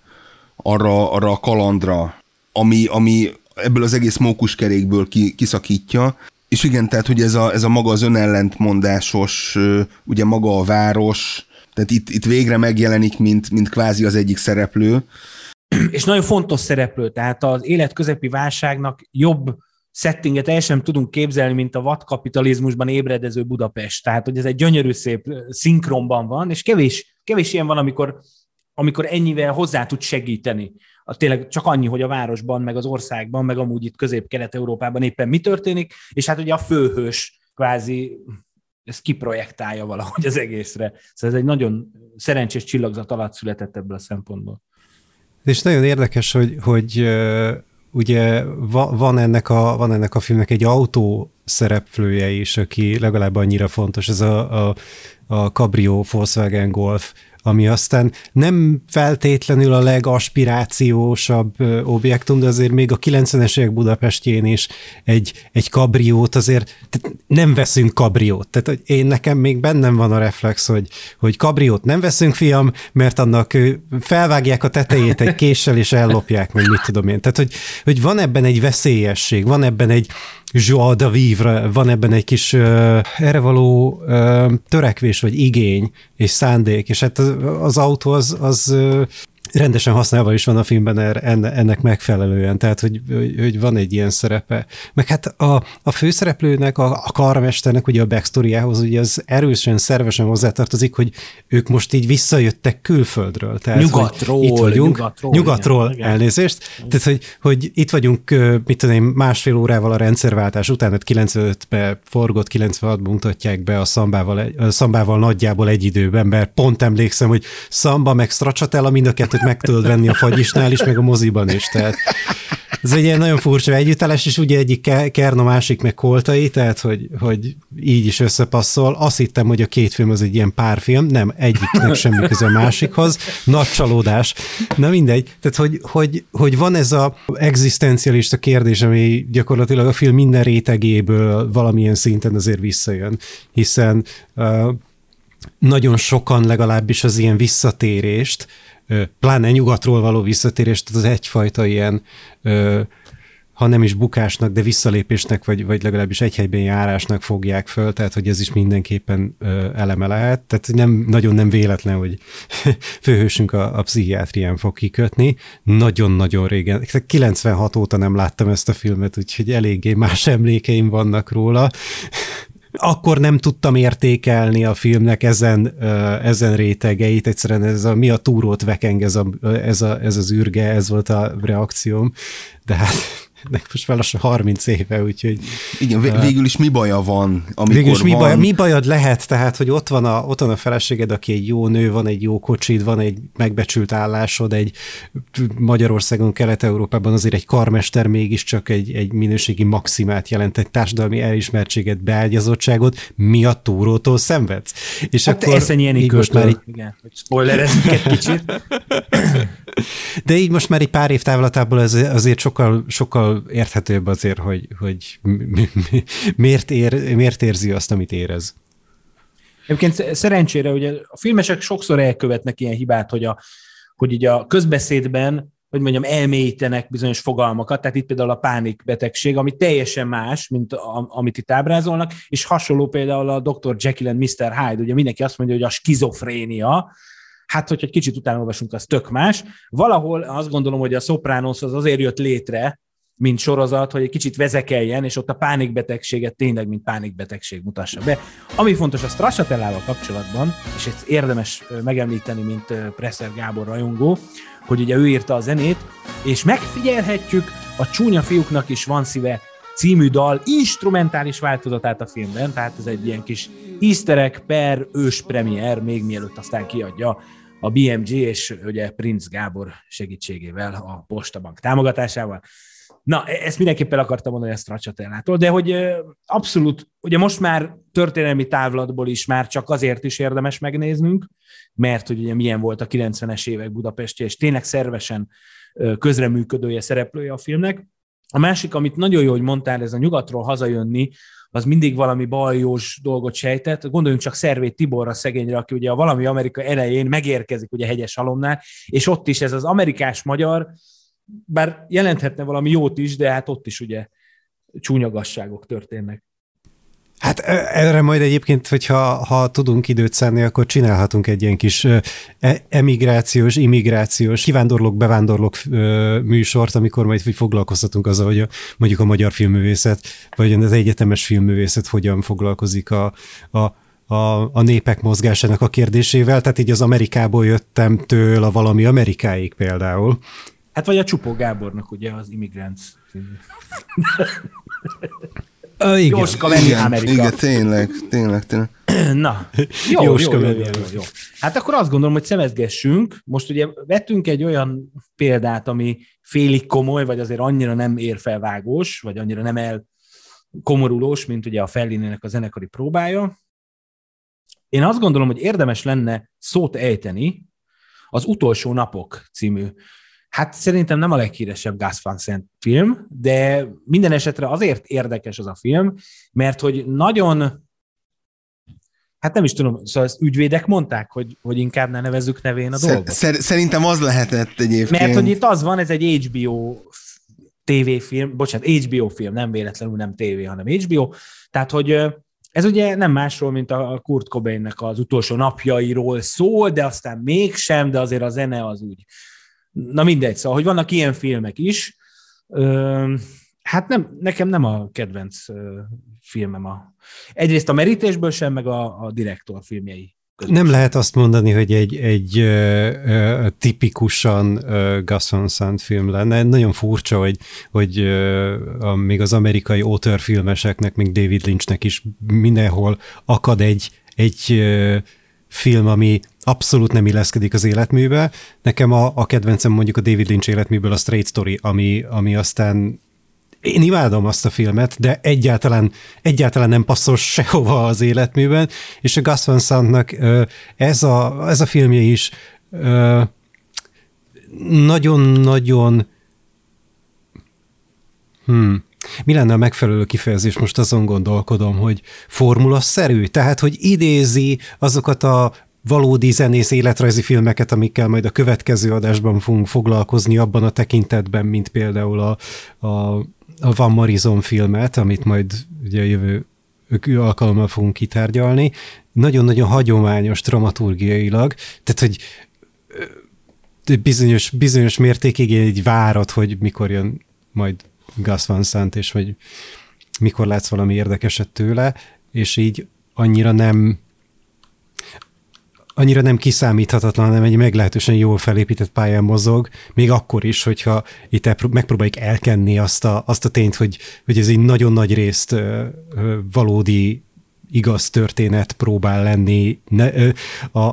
arra a kalandra, ami ebből az egész mókuskerékből kiszakítja. És igen, tehát, hogy ez a maga az önellentmondásos, ugye maga a város, tehát itt végre megjelenik, mint kvázi az egyik szereplő, és nagyon fontos szereplő, tehát az életközepi válságnak jobb settinget el sem tudunk képzelni, mint a vadkapitalizmusban ébredező Budapest. Tehát, hogy ez egy gyönyörű szép szinkronban van, és kevés ilyen van, amikor ennyivel hozzá tud segíteni. Tényleg csak annyi, hogy a városban, meg az országban, meg amúgy itt Közép-Kelet-Európában éppen mi történik, és hát ugye a főhős kvázi ezt kiprojektálja valahogy az egészre. Szóval ez egy nagyon szerencsés csillagzat alatt született ebből a szempontból. És nagyon érdekes, hogy ugye van ennek a filmnek egy autó szereplője is, aki legalább annyira fontos, ez a Cabrio Volkswagen Golf, ami aztán nem feltétlenül a legaspirációsabb objektum, de azért még a 90-es évek Budapestjén is egy kabriót azért, tehát nem veszünk kabriót. Tehát hogy nekem még bennem van a reflex, hogy kabriót nem veszünk, fiam, mert annak felvágják a tetejét egy késsel, és ellopják, meg mit tudom én. Tehát, hogy van ebben egy veszélyesség, van ebben egy joie de vivre, van ebben egy kis erre való törekvés, vagy igény, és szándék, és hát az autó az rendesen használva is van a filmben ennek megfelelően, tehát hogy van egy ilyen szerepe. Meg hát a főszereplőnek, a karmesternek ugye a backstoryjához ugye az erősen, szervesen hozzátartozik, hogy ők most így visszajöttek külföldről. Tehát, nyugatról. Itt vagyunk. Nyugatról igen. Elnézést. Igen. Tehát, hogy itt vagyunk, mit tudom én, másfél órával a rendszerváltás után, hát 95-ben forgott, 96-ban mutatják be a szambával nagyjából egy időben, mert pont emlékszem, hogy szamba meg stracciatella mind a kettőt meg tudod venni a fagyisnál is, meg a moziban is. Tehát ez egy ilyen nagyon furcsa együttállás, és ugye egyik Kern, a másik meg Koltai, tehát hogy így is összepasszol. Azt hittem, hogy a két film az egy ilyen párfilm, nem, egyiknek semmi köze a másikhoz. Nagy csalódás. Na mindegy. Tehát hogy van ez az egzisztencialista kérdés, ami gyakorlatilag a film minden rétegéből valamilyen szinten azért visszajön, hiszen nagyon sokan legalábbis az ilyen visszatérést, pláne nyugatról való visszatérést, az egyfajta ilyen, ha nem is bukásnak, de visszalépésnek, vagy legalábbis egy helyben járásnak fogják föl, tehát hogy ez is mindenképpen eleme lehet. Tehát nem, nagyon nem véletlen, hogy főhősünk a pszichiátrián fog kikötni. Nagyon-nagyon régen, 96 óta nem láttam ezt a filmet, úgyhogy eléggé más emlékeim vannak róla. Akkor nem tudtam értékelni a filmnek ezen rétegeit, egyszerűen ez mi a túrót vekeng, ez az űrge, ez volt a reakcióm, de hát ennek most már lassan 30 éve, úgyhogy... Igen, végül is mi baja van, amikor végül is mi van. Baja, mi bajad lehet, tehát, hogy ott van a feleséged, aki egy jó nő, van egy jó kocsid, van egy megbecsült állásod, egy Magyarországon, Kelet-Európában azért egy karmester mégiscsak egy minőségi maximát jelent, egy társadalmi elismertséget, beágyazottságot, mi a túrótól szenvedsz? És hát akkor így most már így... Igen, hogy spoilerezzük egy kicsit. De így most már egy pár év távlatából azért sokkal, sokkal érthetőbb azért, hogy miért érzi azt, amit érez. Egyébként szerencsére ugye a filmesek sokszor elkövetnek ilyen hibát, hogy így a közbeszédben, hogy mondjam, elmélyítenek bizonyos fogalmakat, tehát itt például a pánikbetegség, ami teljesen más, mint amit itt ábrázolnak, és hasonló például a Dr. Jekyll and Mr. Hyde, ugye mindenki azt mondja, hogy a skizofrénia, hát, hogyha egy kicsit utána olvasunk, az tök más. Valahol azt gondolom, hogy a Sopranos az azért jött létre, mint sorozat, hogy egy kicsit vezekeljen, és ott a pánikbetegséget tényleg, mint pánikbetegség mutassa be. Ami fontos a Stracciatellával kapcsolatban, és ezt érdemes megemlíteni, mint Presser Gábor rajongó, hogy ugye ő írta a zenét, és megfigyelhetjük, a Csúnya fiúknak is van szíve című dal instrumentális változatát a filmben, tehát ez egy ilyen kis easter egg per őspremier, még mielőtt aztán kiadja a BMG, és ugye Prince Gábor segítségével, a Postabank támogatásával. Na, ezt mindenképpen akartam mondani a Stracciatellától, de hogy abszolút, ugye most már történelmi távlatból is már csak azért is érdemes megnéznünk, mert hogy ugye milyen volt a 90-es évek budapesti, és tényleg szervesen közreműködője, szereplője a filmnek. A másik, amit nagyon jó, hogy mondtál, ez a nyugatról hazajönni, az mindig valami baljós dolgot sejtett. Gondoljunk csak Szervét Tiborra, szegényre, aki ugye a valami Amerika elején megérkezik ugye Hegyeshalomnál, és ott is ez az amerikás-magyar, bár jelenthetne valami jót is, de hát ott is ugye csúnyagasságok történnek. Hát erre majd egyébként, hogyha tudunk időt szánni, akkor csinálhatunk egy ilyen kis emigrációs, immigrációs, kivándorlók, bevándorlók műsort, amikor majd foglalkoztatunk azzal, hogy mondjuk a magyar filmművészet, vagy az egyetemes filmművészet hogyan foglalkozik a népek mozgásának a kérdésével, tehát így az Amerikából jöttem től a valami Amerikáig például. Hát vagy a Csupó Gábornak ugye az Immigrants. Igen. Jóska menni Amerika. Igen, tényleg. Na, jó. Hát akkor azt gondolom, hogy szemezgessünk. Most ugye vettünk egy olyan példát, ami félig komoly, vagy azért annyira nem érfelvágós, vagy annyira nem elkomorulós, mint ugye a Fellininek a zenekari próbája. Én azt gondolom, hogy érdemes lenne szót ejteni az Utolsó napok című, hát szerintem nem a leghíresebb Gus Van Sant film, de minden esetre azért érdekes az a film, mert hogy nagyon, hát nem is tudom, szóval ezt ügyvédek mondták, hogy inkább ne nevezzük nevén a dolgot. Szerintem az lehetett egyébként. Mert hogy itt az van, ez egy HBO film, nem véletlenül nem TV, hanem HBO, tehát hogy ez ugye nem másról, mint a Kurt Cobainnek az utolsó napjairól szól, de aztán mégsem, de azért a zene az úgy. Na mindegy, szóval, hogy vannak ilyen filmek is. Hát nem, nekem nem a kedvenc filmem. Egyrészt a merítésből sem, meg a direktor filmjei. Nem lehet azt mondani, hogy egy tipikusan Gus Van Sant film lenne. Nagyon furcsa, hogy még az amerikai auteur filmeseknek, még David Lynchnek is mindenhol akad egy film, ami abszolút nem illeszkedik az életműbe. Nekem a kedvencem mondjuk a David Lynch életműből a Straight Story, ami aztán... Én imádom azt a filmet, de egyáltalán nem passzol sehova az életműben, és a Gus Van Santnak ez a filmje is nagyon-nagyon... Mi lenne a megfelelő kifejezés? Most azon gondolkodom, hogy formulaszerű, tehát, hogy idézi azokat a valódi zenész életrajzi filmeket, amikkel majd a következő adásban fogunk foglalkozni abban a tekintetben, mint például a Van Morrison filmet, amit majd ugye a jövő alkalommal fogunk kitárgyalni. Nagyon-nagyon hagyományos dramaturgiailag, tehát, hogy bizonyos mértékig egy várat, hogy mikor jön majd Gus Van Sant, és hogy mikor látsz valami érdekeset tőle, és így annyira nem annyira nem kiszámíthatatlan, hanem egy meglehetősen jól felépített pályán mozog, még akkor is, hogyha itt megpróbáljuk elkenni azt a tényt, hogy ez egy nagyon nagy részt valódi igaz történet próbál lenni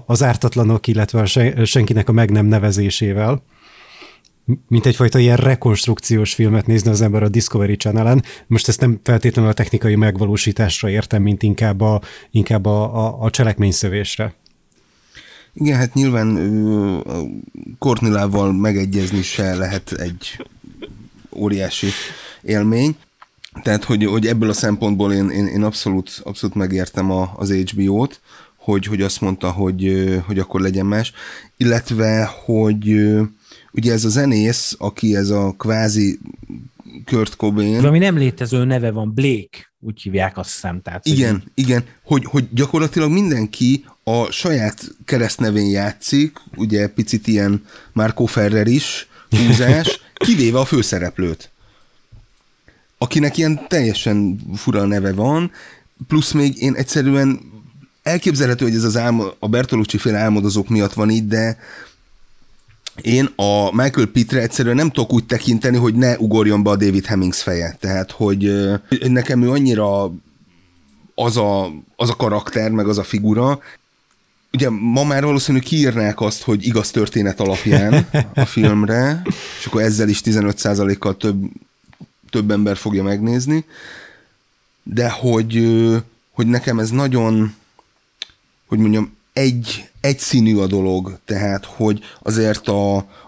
az ártatlanok, illetve senkinek a meg nem nevezésével. Mint egyfajta ilyen rekonstrukciós filmet nézne az ember a Discovery Channel-en. Most ezt nem feltétlenül a technikai megvalósításra értem, mint inkább a cselekményszövésre. Igen, hát nyilván Kornilával megegyezni se lehet egy óriási élmény. Tehát, hogy ebből a szempontból én abszolút megértem az HBO-t, hogy azt mondta, hogy akkor legyen más. Illetve, hogy ugye ez a zenész, aki ez a kvázi Kurt Cobain... Ami nem létező neve van, Blake, úgy hívják azt hiszem. Tehát, igen, hogy gyakorlatilag mindenki a saját keresztnevén játszik, ugye picit ilyen Marco Ferrer-is húzás, kivéve a főszereplőt, akinek ilyen teljesen fura neve van, plusz még én egyszerűen elképzelhető, hogy ez az a Bertolucci-féle álmodozók miatt van itt, de én a Michael Pittre egyszerűen nem tudok úgy tekinteni, hogy ne ugorjon be a David Hemmings feje. Tehát, hogy nekem ő annyira az a karakter, meg az a figura. Ugye ma már valószínűleg kiírnák azt, hogy igaz történet alapján a filmre, és akkor ezzel is 15%-kal több ember fogja megnézni. De hogy nekem ez nagyon, hogy mondjam, egyszínű a dolog, tehát, hogy azért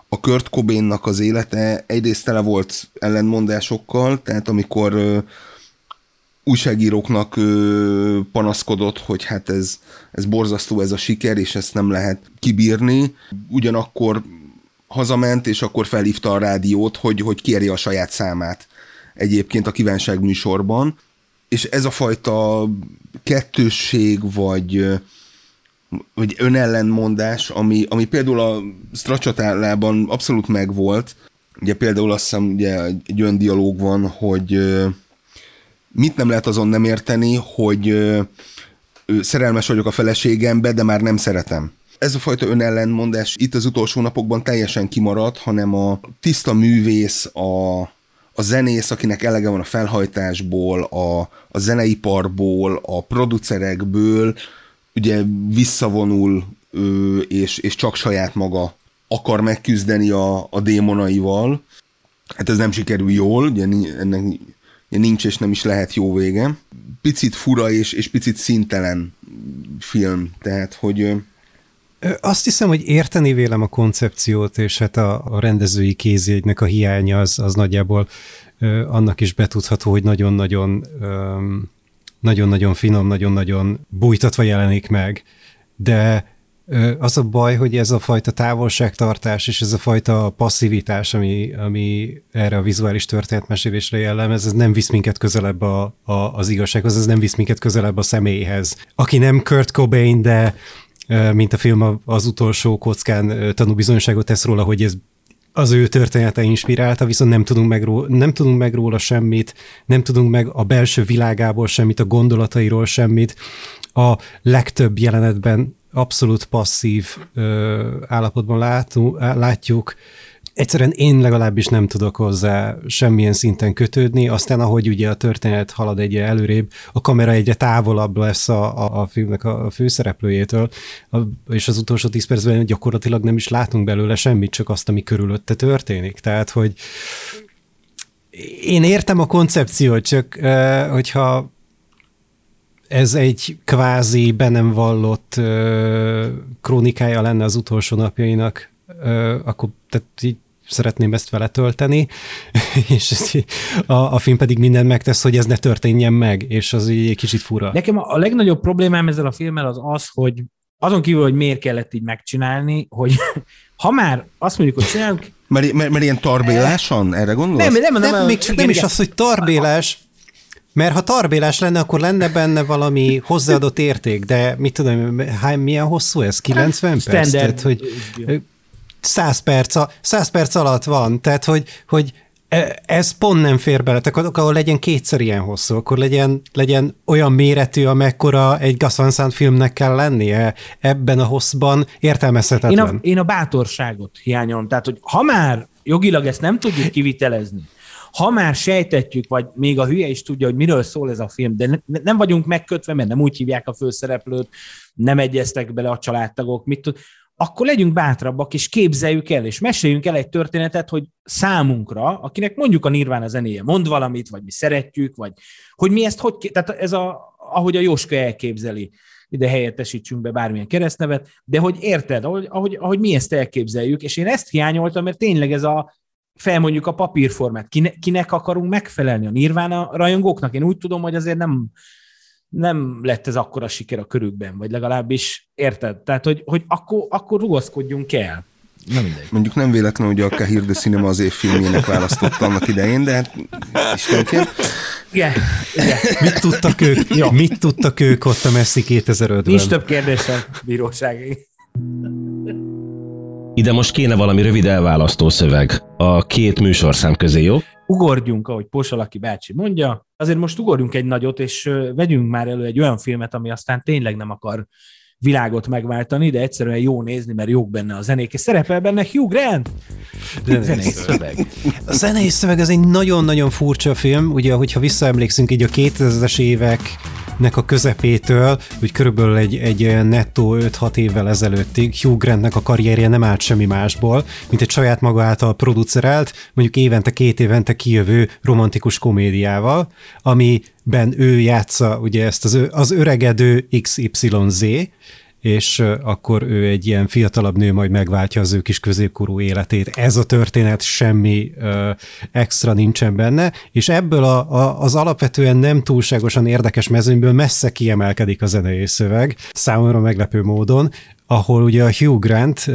a Kurt Cobainnak az élete egyrészt tele volt ellentmondásokkal, tehát amikor újságíróknak panaszkodott, hogy hát ez borzasztó, ez a siker, és ezt nem lehet kibírni, ugyanakkor hazament, és akkor felhívta a rádiót, hogy kérje a saját számát egyébként a Kívánság műsorban, és ez a fajta kettősség, vagy önellenmondás, ami például a Stracciatellában abszolút megvolt. Ugye például azt hiszem, ugye egy olyan dialóg van, hogy mit nem lehet azon nem érteni, hogy szerelmes vagyok a feleségembe, de már nem szeretem. Ez a fajta önellenmondás itt az utolsó napokban teljesen kimaradt, hanem a tiszta művész, a zenész, akinek elege van a felhajtásból, a zeneiparból, a producerekből, ugye visszavonul és csak saját maga akar megküzdeni a démonaival. Hát ez nem sikerül jól, ugye ennek nincs és nem is lehet jó vége. Picit fura és picit színtelen film, tehát hogy... Azt hiszem, hogy érteni vélem a koncepciót, és hát a rendezői kézjegynek a hiánya az nagyjából annak is betudható, hogy nagyon-nagyon finom, nagyon-nagyon bújtatva jelenik meg, de az a baj, hogy ez a fajta távolságtartás és ez a fajta passzivitás, ami erre a vizuális történetmesélésre jellemez, ez nem visz minket közelebb az igazsághoz, ez nem visz minket közelebb a személyhez. Aki nem Kurt Cobain, de mint a film az utolsó kockán tanúbizonyságot tesz róla, hogy ez az ő története inspirálta, viszont nem tudunk meg róla semmit, nem tudunk meg a belső világából semmit, a gondolatairól semmit. A legtöbb jelenetben abszolút passzív állapotban látjuk. Egyszerűen én legalábbis nem tudok hozzá semmilyen szinten kötődni, aztán ahogy ugye a történet halad egyre előrébb, a kamera egyre távolabb lesz a filmnek a főszereplőjétől, és az utolsó 10 percben gyakorlatilag nem is látunk belőle semmit, csak azt, ami körülötte történik. Tehát, hogy én értem a koncepciót, csak hogyha ez egy kvázi be nem vallott krónikája lenne az utolsó napjainak, akkor tehát így szeretném ezt vele tölteni, és a film pedig mindent megtesz, hogy ez ne történjen meg, és az így egy kicsit fura. Nekem a legnagyobb problémám ezzel a filmmel az, hogy azon kívül, hogy miért kellett így megcsinálni, hogy ha már azt mondjuk, hogy csinálunk... Mert ilyen tarbéláson? Erre gondolsz? Nem, az, hogy tarbélás... Mert ha tarbélás lenne, akkor lenne benne valami hozzáadott érték, de mit tudom, milyen hosszú ez? 90 perc? Standard. Tehát, hogy 100 perc alatt van, tehát hogy Ez pont nem fér bele, akkor legyen kétszer ilyen hosszú, akkor legyen olyan méretű, amekkora egy Gus Van Sant filmnek kell lennie, ebben a hosszban értelmezhetetlen. Én a bátorságot hiányolom, tehát hogy ha már jogilag ezt nem tudjuk kivitelezni, ha már sejtetjük, vagy még a hülye is tudja, hogy miről szól ez a film, de nem vagyunk megkötve, mert nem úgy hívják a főszereplőt, nem egyeztek bele a családtagok, akkor legyünk bátrabbak, és képzeljük el, és meséljünk el egy történetet, hogy számunkra, akinek mondjuk a Nirvana zenéje mond valamit, vagy mi szeretjük, vagy hogy mi ezt tehát ez ahogy a Jóska elképzeli, ide helyettesítsünk be bármilyen keresztnevet, de hogy érted, ahogy mi ezt elképzeljük, és én ezt hiányoltam, mert tényleg ez a felmondjuk a papírformát. Kinek akarunk megfelelni? A Nirvana rajongóknak? Én úgy tudom, hogy azért nem lett ez akkora siker a körükben, vagy legalábbis érted? Tehát, hogy akkor rugaszkodjunk el. Na mindegy. Mondjuk nem véletlenül, hogy a Kahir de Cinema az év filmjének választottam annak idején, de hát istenként. Igen. Mit tudtak ők ott a messzi 2005-ben? Nincs több kérdésem, bíróság. Ide most kéne valami rövid elválasztó szöveg a két műsorszám közé, jó? Ugorjunk, ahogy Posalaki bácsi mondja. Azért most ugorjunk egy nagyot, és vegyünk már elő egy olyan filmet, ami aztán tényleg nem akar világot megváltani, de egyszerűen jó nézni, mert jók benne a zenék, és szerepel benne Hugh Grant. Zenészszöveg. A zenészszöveg az egy nagyon-nagyon furcsa film, ugye, hogyha visszaemlékszünk így a 2000-es éveknek a közepétől, úgy körülbelül egy nettó 5-6 évvel ezelőttig Hugh Grantnek a karrierje nem állt semmi másból, mint egy saját maga által producerált, mondjuk két évente kijövő romantikus komédiával, amiben ő játsza ugye ezt az öregedő XYZ, és akkor ő egy ilyen fiatalabb nő majd megváltja az ő kis középkorú életét. Ez a történet, semmi extra nincsen benne, és ebből az alapvetően nem túlságosan érdekes mezőnyből messze kiemelkedik a zenei szöveg, számomra meglepő módon, ahol ugye a Hugh Grant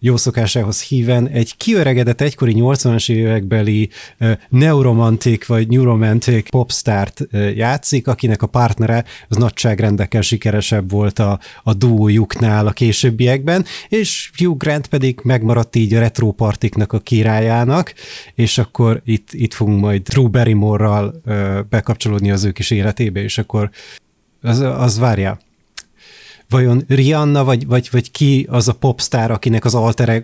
jó szokásához híven egy kiöregedett egykori 80-as évekbeli neuromantik vagy neuromantik popstárt játszik, akinek a partnere az nagyságrendekkel sikeresebb volt a duójuknál a későbbiekben, és Hugh Grant pedig megmaradt így a retro partiknak a királyának, és akkor itt fogunk majd Drew Barrymore-ral bekapcsolódni az ő kis életébe, és akkor az várja. Vajon Rihanna, vagy ki az a popstar, akinek az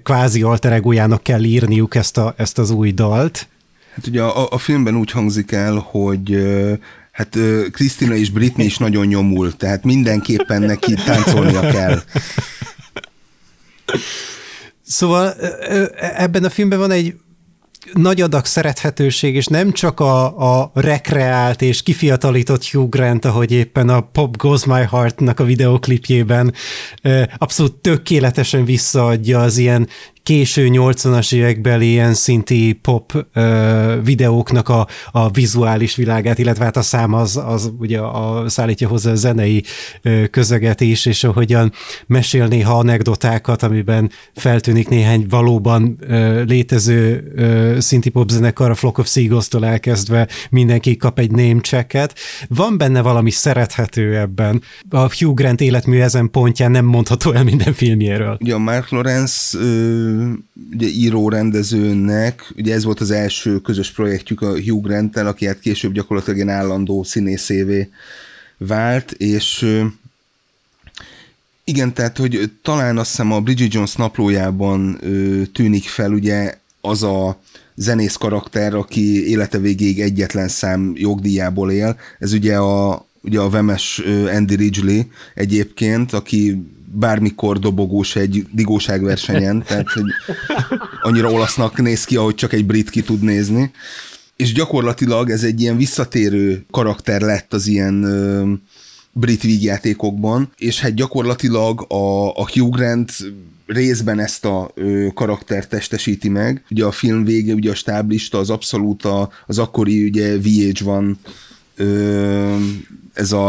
kvázi alter egójának kell írniuk ezt az új dalt? Hát ugye a filmben úgy hangzik el, hogy hát Krisztina és Britney is nagyon nyomul, tehát mindenképpen neki táncolnia kell. Szóval ebben a filmben van egy nagy adag szerethetőség, és nem csak a rekreált és kifiatalított Hugh Grant, ahogy éppen a Pop Goes My Heart-nak a videoklipjében abszolút tökéletesen visszaadja az ilyen késő 80-as évekbeli ilyen szinti pop videóknak a vizuális világát, illetve hát a szám az ugye szállítja hozzá a zenei közeget is, és ahogyan mesél néha anekdotákat, amiben feltűnik néhány valóban létező szinti pop zenekar, a Flock of Seagulls-tól elkezdve mindenki kap egy name checket. Van benne valami szerethető ebben. A Hugh Grant életmű ezen pontján nem mondható el minden filmjéről. Ugye a Mark Lawrence ugye író-rendezőnek, ugye ez volt az első közös projektjük a Hugh Grant-tel, aki hát később gyakorlatilag egy állandó színészévé vált, és igen, tehát, hogy talán azt hiszem a Bridget Jones naplójában tűnik fel ugye az a zenész karakter, aki élete végéig egyetlen szám jogdíjából él, ez ugye a vemes Andy Ridgely egyébként, aki bármikor dobogós egy digóságversenyen, tehát hogy annyira olasznak néz ki, ahogy csak egy brit ki tud nézni. És gyakorlatilag ez egy ilyen visszatérő karakter lett az ilyen brit vígjátékokban, és hát gyakorlatilag a Hugh Grant részben ezt a karaktert testesíti meg. Ugye a film vége, ugye a stáblista az abszolút az akkori ugye VH1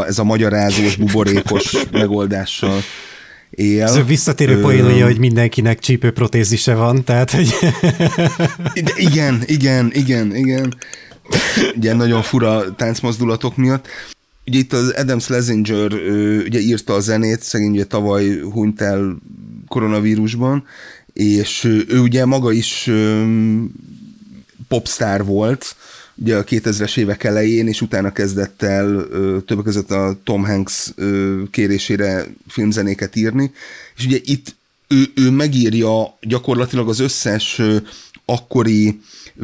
ez a magyarázós, buborékos megoldással él. Ez a visszatérő poénja, hogy mindenkinek csípőprotézise van, tehát hogy... Igen. Ugye nagyon fura táncmozdulatok miatt. Ugye itt az Adam Schlesinger ugye írta a zenét, szegény ugye tavaly hunyt el koronavírusban, és ő ugye maga is popstar volt, ugye a 2000-es évek elején, és utána kezdett el többek között a Tom Hanks kérésére filmzenéket írni, és ugye itt ő megírja gyakorlatilag az összes akkori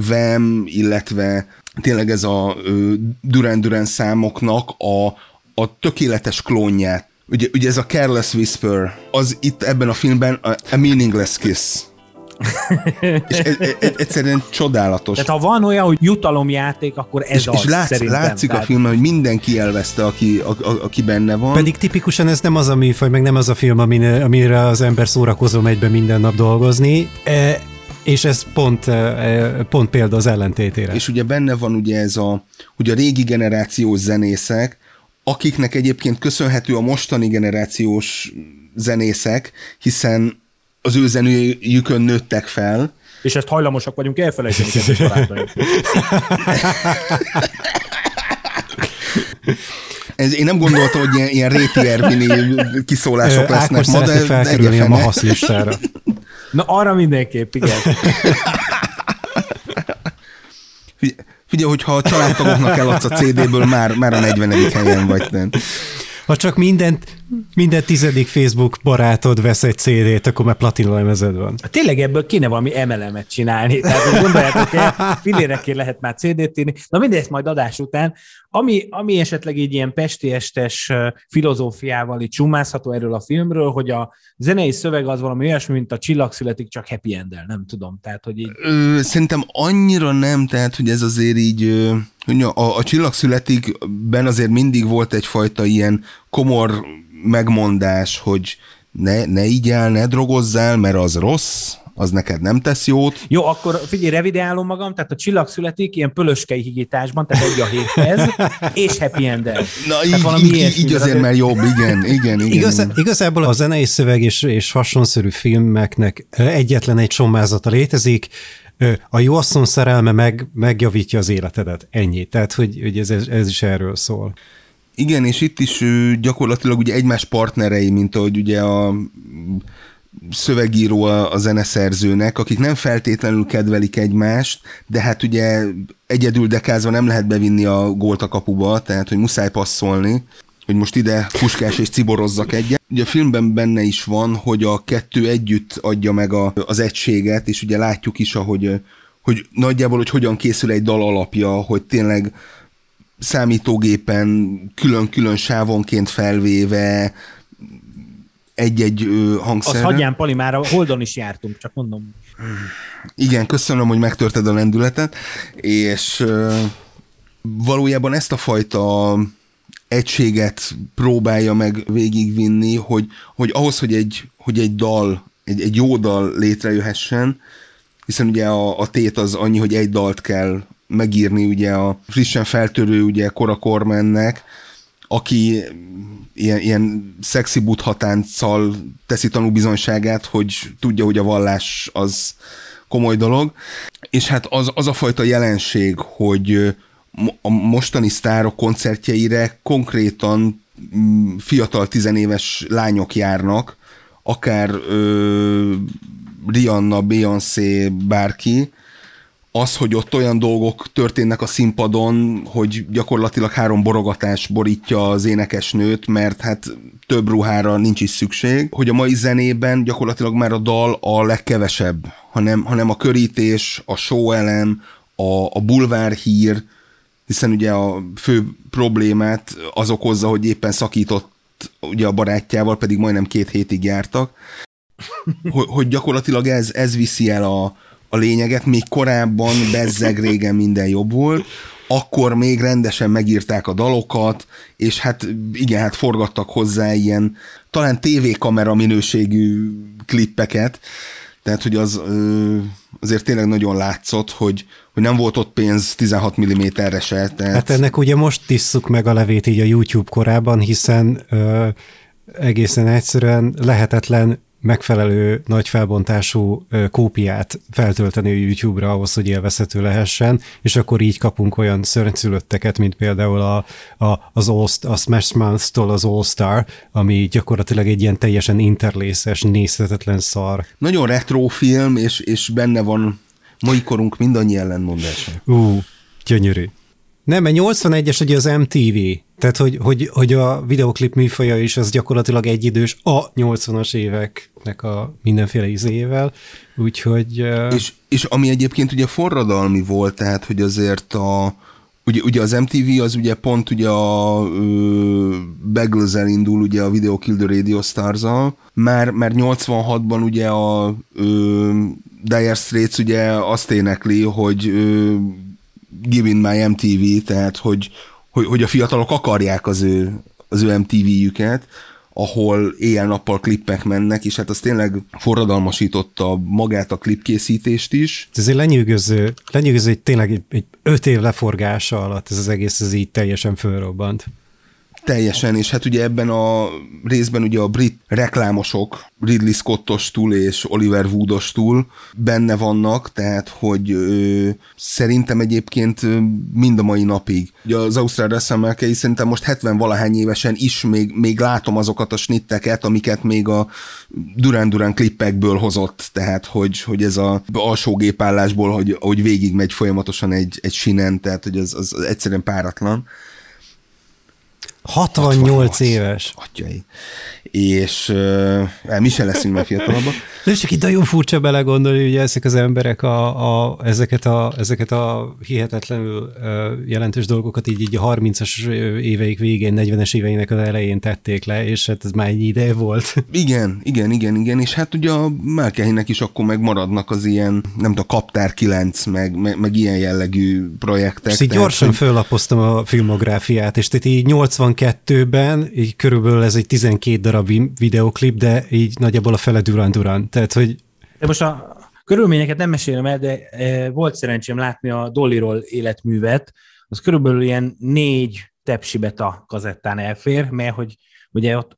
Wham, illetve tényleg ez a Duran Duran számoknak a tökéletes klónját. Ugye ez a Careless Whisper, az itt ebben a filmben a Meaningless Kiss. És egyszerűen csodálatos. Tehát ha van olyan, hogy jutalomjáték, akkor ez és, az és szerintem. Látszik tehát... a filmben, hogy mindenki elveszte, aki benne van. Pedig tipikusan ez nem az a műfaj, meg nem az a film, amire az ember szórakozó megy be minden nap dolgozni. És ez pont példa az ellentétére. És ugye benne van ugye ez hogy a régi generációs zenészek, akiknek egyébként köszönhető a mostani generációs zenészek, hiszen az ő zenéjükön nőttek fel. És ezt hajlamosak vagyunk elfelejteni, kedves barátaim. Én nem gondoltam, hogy ilyen Réti Ervini kiszólások lesznek ma, de felkerülni a mahasz listára. Na arra mindenképp, igen. Figyelj, hogyha a családtagoknak eladsz a CD-ből, már a 40. helyen vagy. Nem. Ha csak minden 10. Facebook barátod vesz egy CD-t, akkor már platina lemezed van. Tényleg ebből kéne valami MLM-et csinálni. Tehát gondoljátok el, fillérekért lehet már CD-t írni. Na mindezt majd adás után. Ami esetleg így ilyen pesti estes filozófiával így csumázható erről a filmről, hogy a zenei szöveg az valami olyasmi, mint a Csillag születik, csak happy end-el, nem tudom. Tehát, hogy így... Szerintem annyira nem, tehát, hogy ez azért így... A Csillag születikben azért mindig volt egyfajta ilyen komor megmondás, hogy ne igyál, ne drogozzál, mert az rossz, az neked nem tesz jót. Jó, akkor figyelj, revideálom magam, tehát a Csillag születik ilyen pölöskei higításban, tehát egy a héthez, és happy end-el. Na így azért már jobb, igen. Igazából a zenei szöveg és hasonszörű filmeknek egyetlen egy sommázata létezik, a jó asszony szerelme megjavítja az életedet. Ennyi. Tehát, hogy ez is erről szól. Igen, és itt is gyakorlatilag ugye egymás partnerei, mint ahogy ugye a szövegíró a zeneszerzőnek, akik nem feltétlenül kedvelik egymást, de hát ugye egyedül dekázva nem lehet bevinni a gólt a kapuba, tehát hogy muszáj passzolni, hogy most ide puskás és ciborozzak egyet. Ugye a filmben benne is van, hogy a kettő együtt adja meg az egységet, és ugye látjuk is, hogy nagyjából, hogy hogyan készül egy dal alapja, hogy tényleg számítógépen külön-külön sávonként felvéve egy-egy hangszerre. Az hagyján, Pali, már a Holdon is jártunk, csak mondom. Igen, köszönöm, hogy megtörted a lendületet, és valójában ezt a fajta egységet próbálja meg végigvinni, hogy ahhoz, hogy egy dal, egy jó dal létrejöhessen, hiszen ugye a tét az annyi, hogy egy dalt kell megírni ugye a frissen feltörő ugye Cora Cormannek, aki ilyen szexi buddhatánccal teszi tanúbizonyságát, hogy tudja, hogy a vallás az komoly dolog, és hát az a fajta jelenség, hogy a mostani sztárok koncertjeire konkrétan fiatal tizenéves lányok járnak, akár Rihanna, Beyoncé, bárki, az, hogy ott olyan dolgok történnek a színpadon, hogy gyakorlatilag 3 borogatás borítja az énekesnőt, mert hát több ruhára nincs is szükség, hogy a mai zenében gyakorlatilag már a dal a legkevesebb, hanem a körítés, a show-elem, a bulvárhír, hiszen ugye a fő problémát az okozza, hogy éppen szakított ugye a barátjával, pedig majdnem 2 hétig jártak, hogy gyakorlatilag ez viszi el a lényeget, még korábban bezzeg régen minden jobb volt, akkor még rendesen megírták a dalokat, és hát igen, hát forgattak hozzá ilyen talán tévékamera minőségű klippeket, tehát, hogy azért tényleg nagyon látszott, hogy nem volt ott pénz 16 mm-re se. Tehát... Hát ennek ugye most tisszuk meg a levét így a YouTube korában, hiszen egészen egyszerűen lehetetlen megfelelő nagy felbontású kópiát feltölteni a YouTube-ra ahhoz, hogy élvezhető lehessen, és akkor így kapunk olyan szörnyszülötteket, mint például a Smash Mouth-tól az All Star, ami gyakorlatilag egy ilyen teljesen interlészes, nézhetetlen szar. Nagyon retro film, és benne van mai korunk mindannyi ellentmondása. Gyönyörű. Nem, mert 81-es ugye az MTV, tehát hogy a videoklip műfaja is az gyakorlatilag egyidős a 80-as éveknek a mindenféle izével, úgyhogy... És ami egyébként ugye forradalmi volt, tehát hogy azért a... Ugye az MTV az ugye pont ugye a Bagels-el indul ugye a Video Kill the Radio Stars-al, már 86-ban ugye a Dire Straits ugye azt énekli, hogy Giving My MTV, tehát hogy a fiatalok akarják az ő MTV-jüket, ahol éjjel-nappal klippek mennek, és hát az tényleg forradalmasította magát a klipkészítést is. Ez egy lenyűgöző, hogy tényleg egy 5 év leforgása alatt ez az egész, ez így teljesen fölrobbant. Teljesen, és hát ugye ebben a részben ugye a brit reklámosok, Ridley Scottostul és Oliver Woodostul benne vannak, tehát hogy szerintem egyébként mind a mai napig. Ugye az ausztrál reszemelkei szerintem most 70-valahány évesen is még látom azokat a snitteket, amiket még a Duran Duran klippekből hozott, tehát hogy ez az alsó gépállásból, hogy végigmegy folyamatosan egy sinen, tehát hogy az egyszerűen páratlan. 68 éves. Atyai. És mi sem leszünk már fiatalabbak. De csak itt nagyon furcsa belegondolni, hogy ezek az emberek ezeket a hihetetlenül jelentős dolgokat így a 30-as éveik végén, 40-es éveinek az elején tették le, és hát ez már egy ideje volt. Igen, és hát ugye a Melkehénynek is akkor megmaradnak az ilyen, nem tudom, Kaptár 9, meg ilyen jellegű projektek. És így gyorsan föllapoztam a filmográfiát, és tehát így 82-ben, így körülbelül ez egy 12 darab videoklip, de így nagyjából a fele Duran Duran. Tehát, hogy... De most a körülményeket nem mesélem el, de volt szerencsém látni a Dollyról életművet, az körülbelül ilyen 4 tepsibeta kazettán elfér, mert hogy ugye ott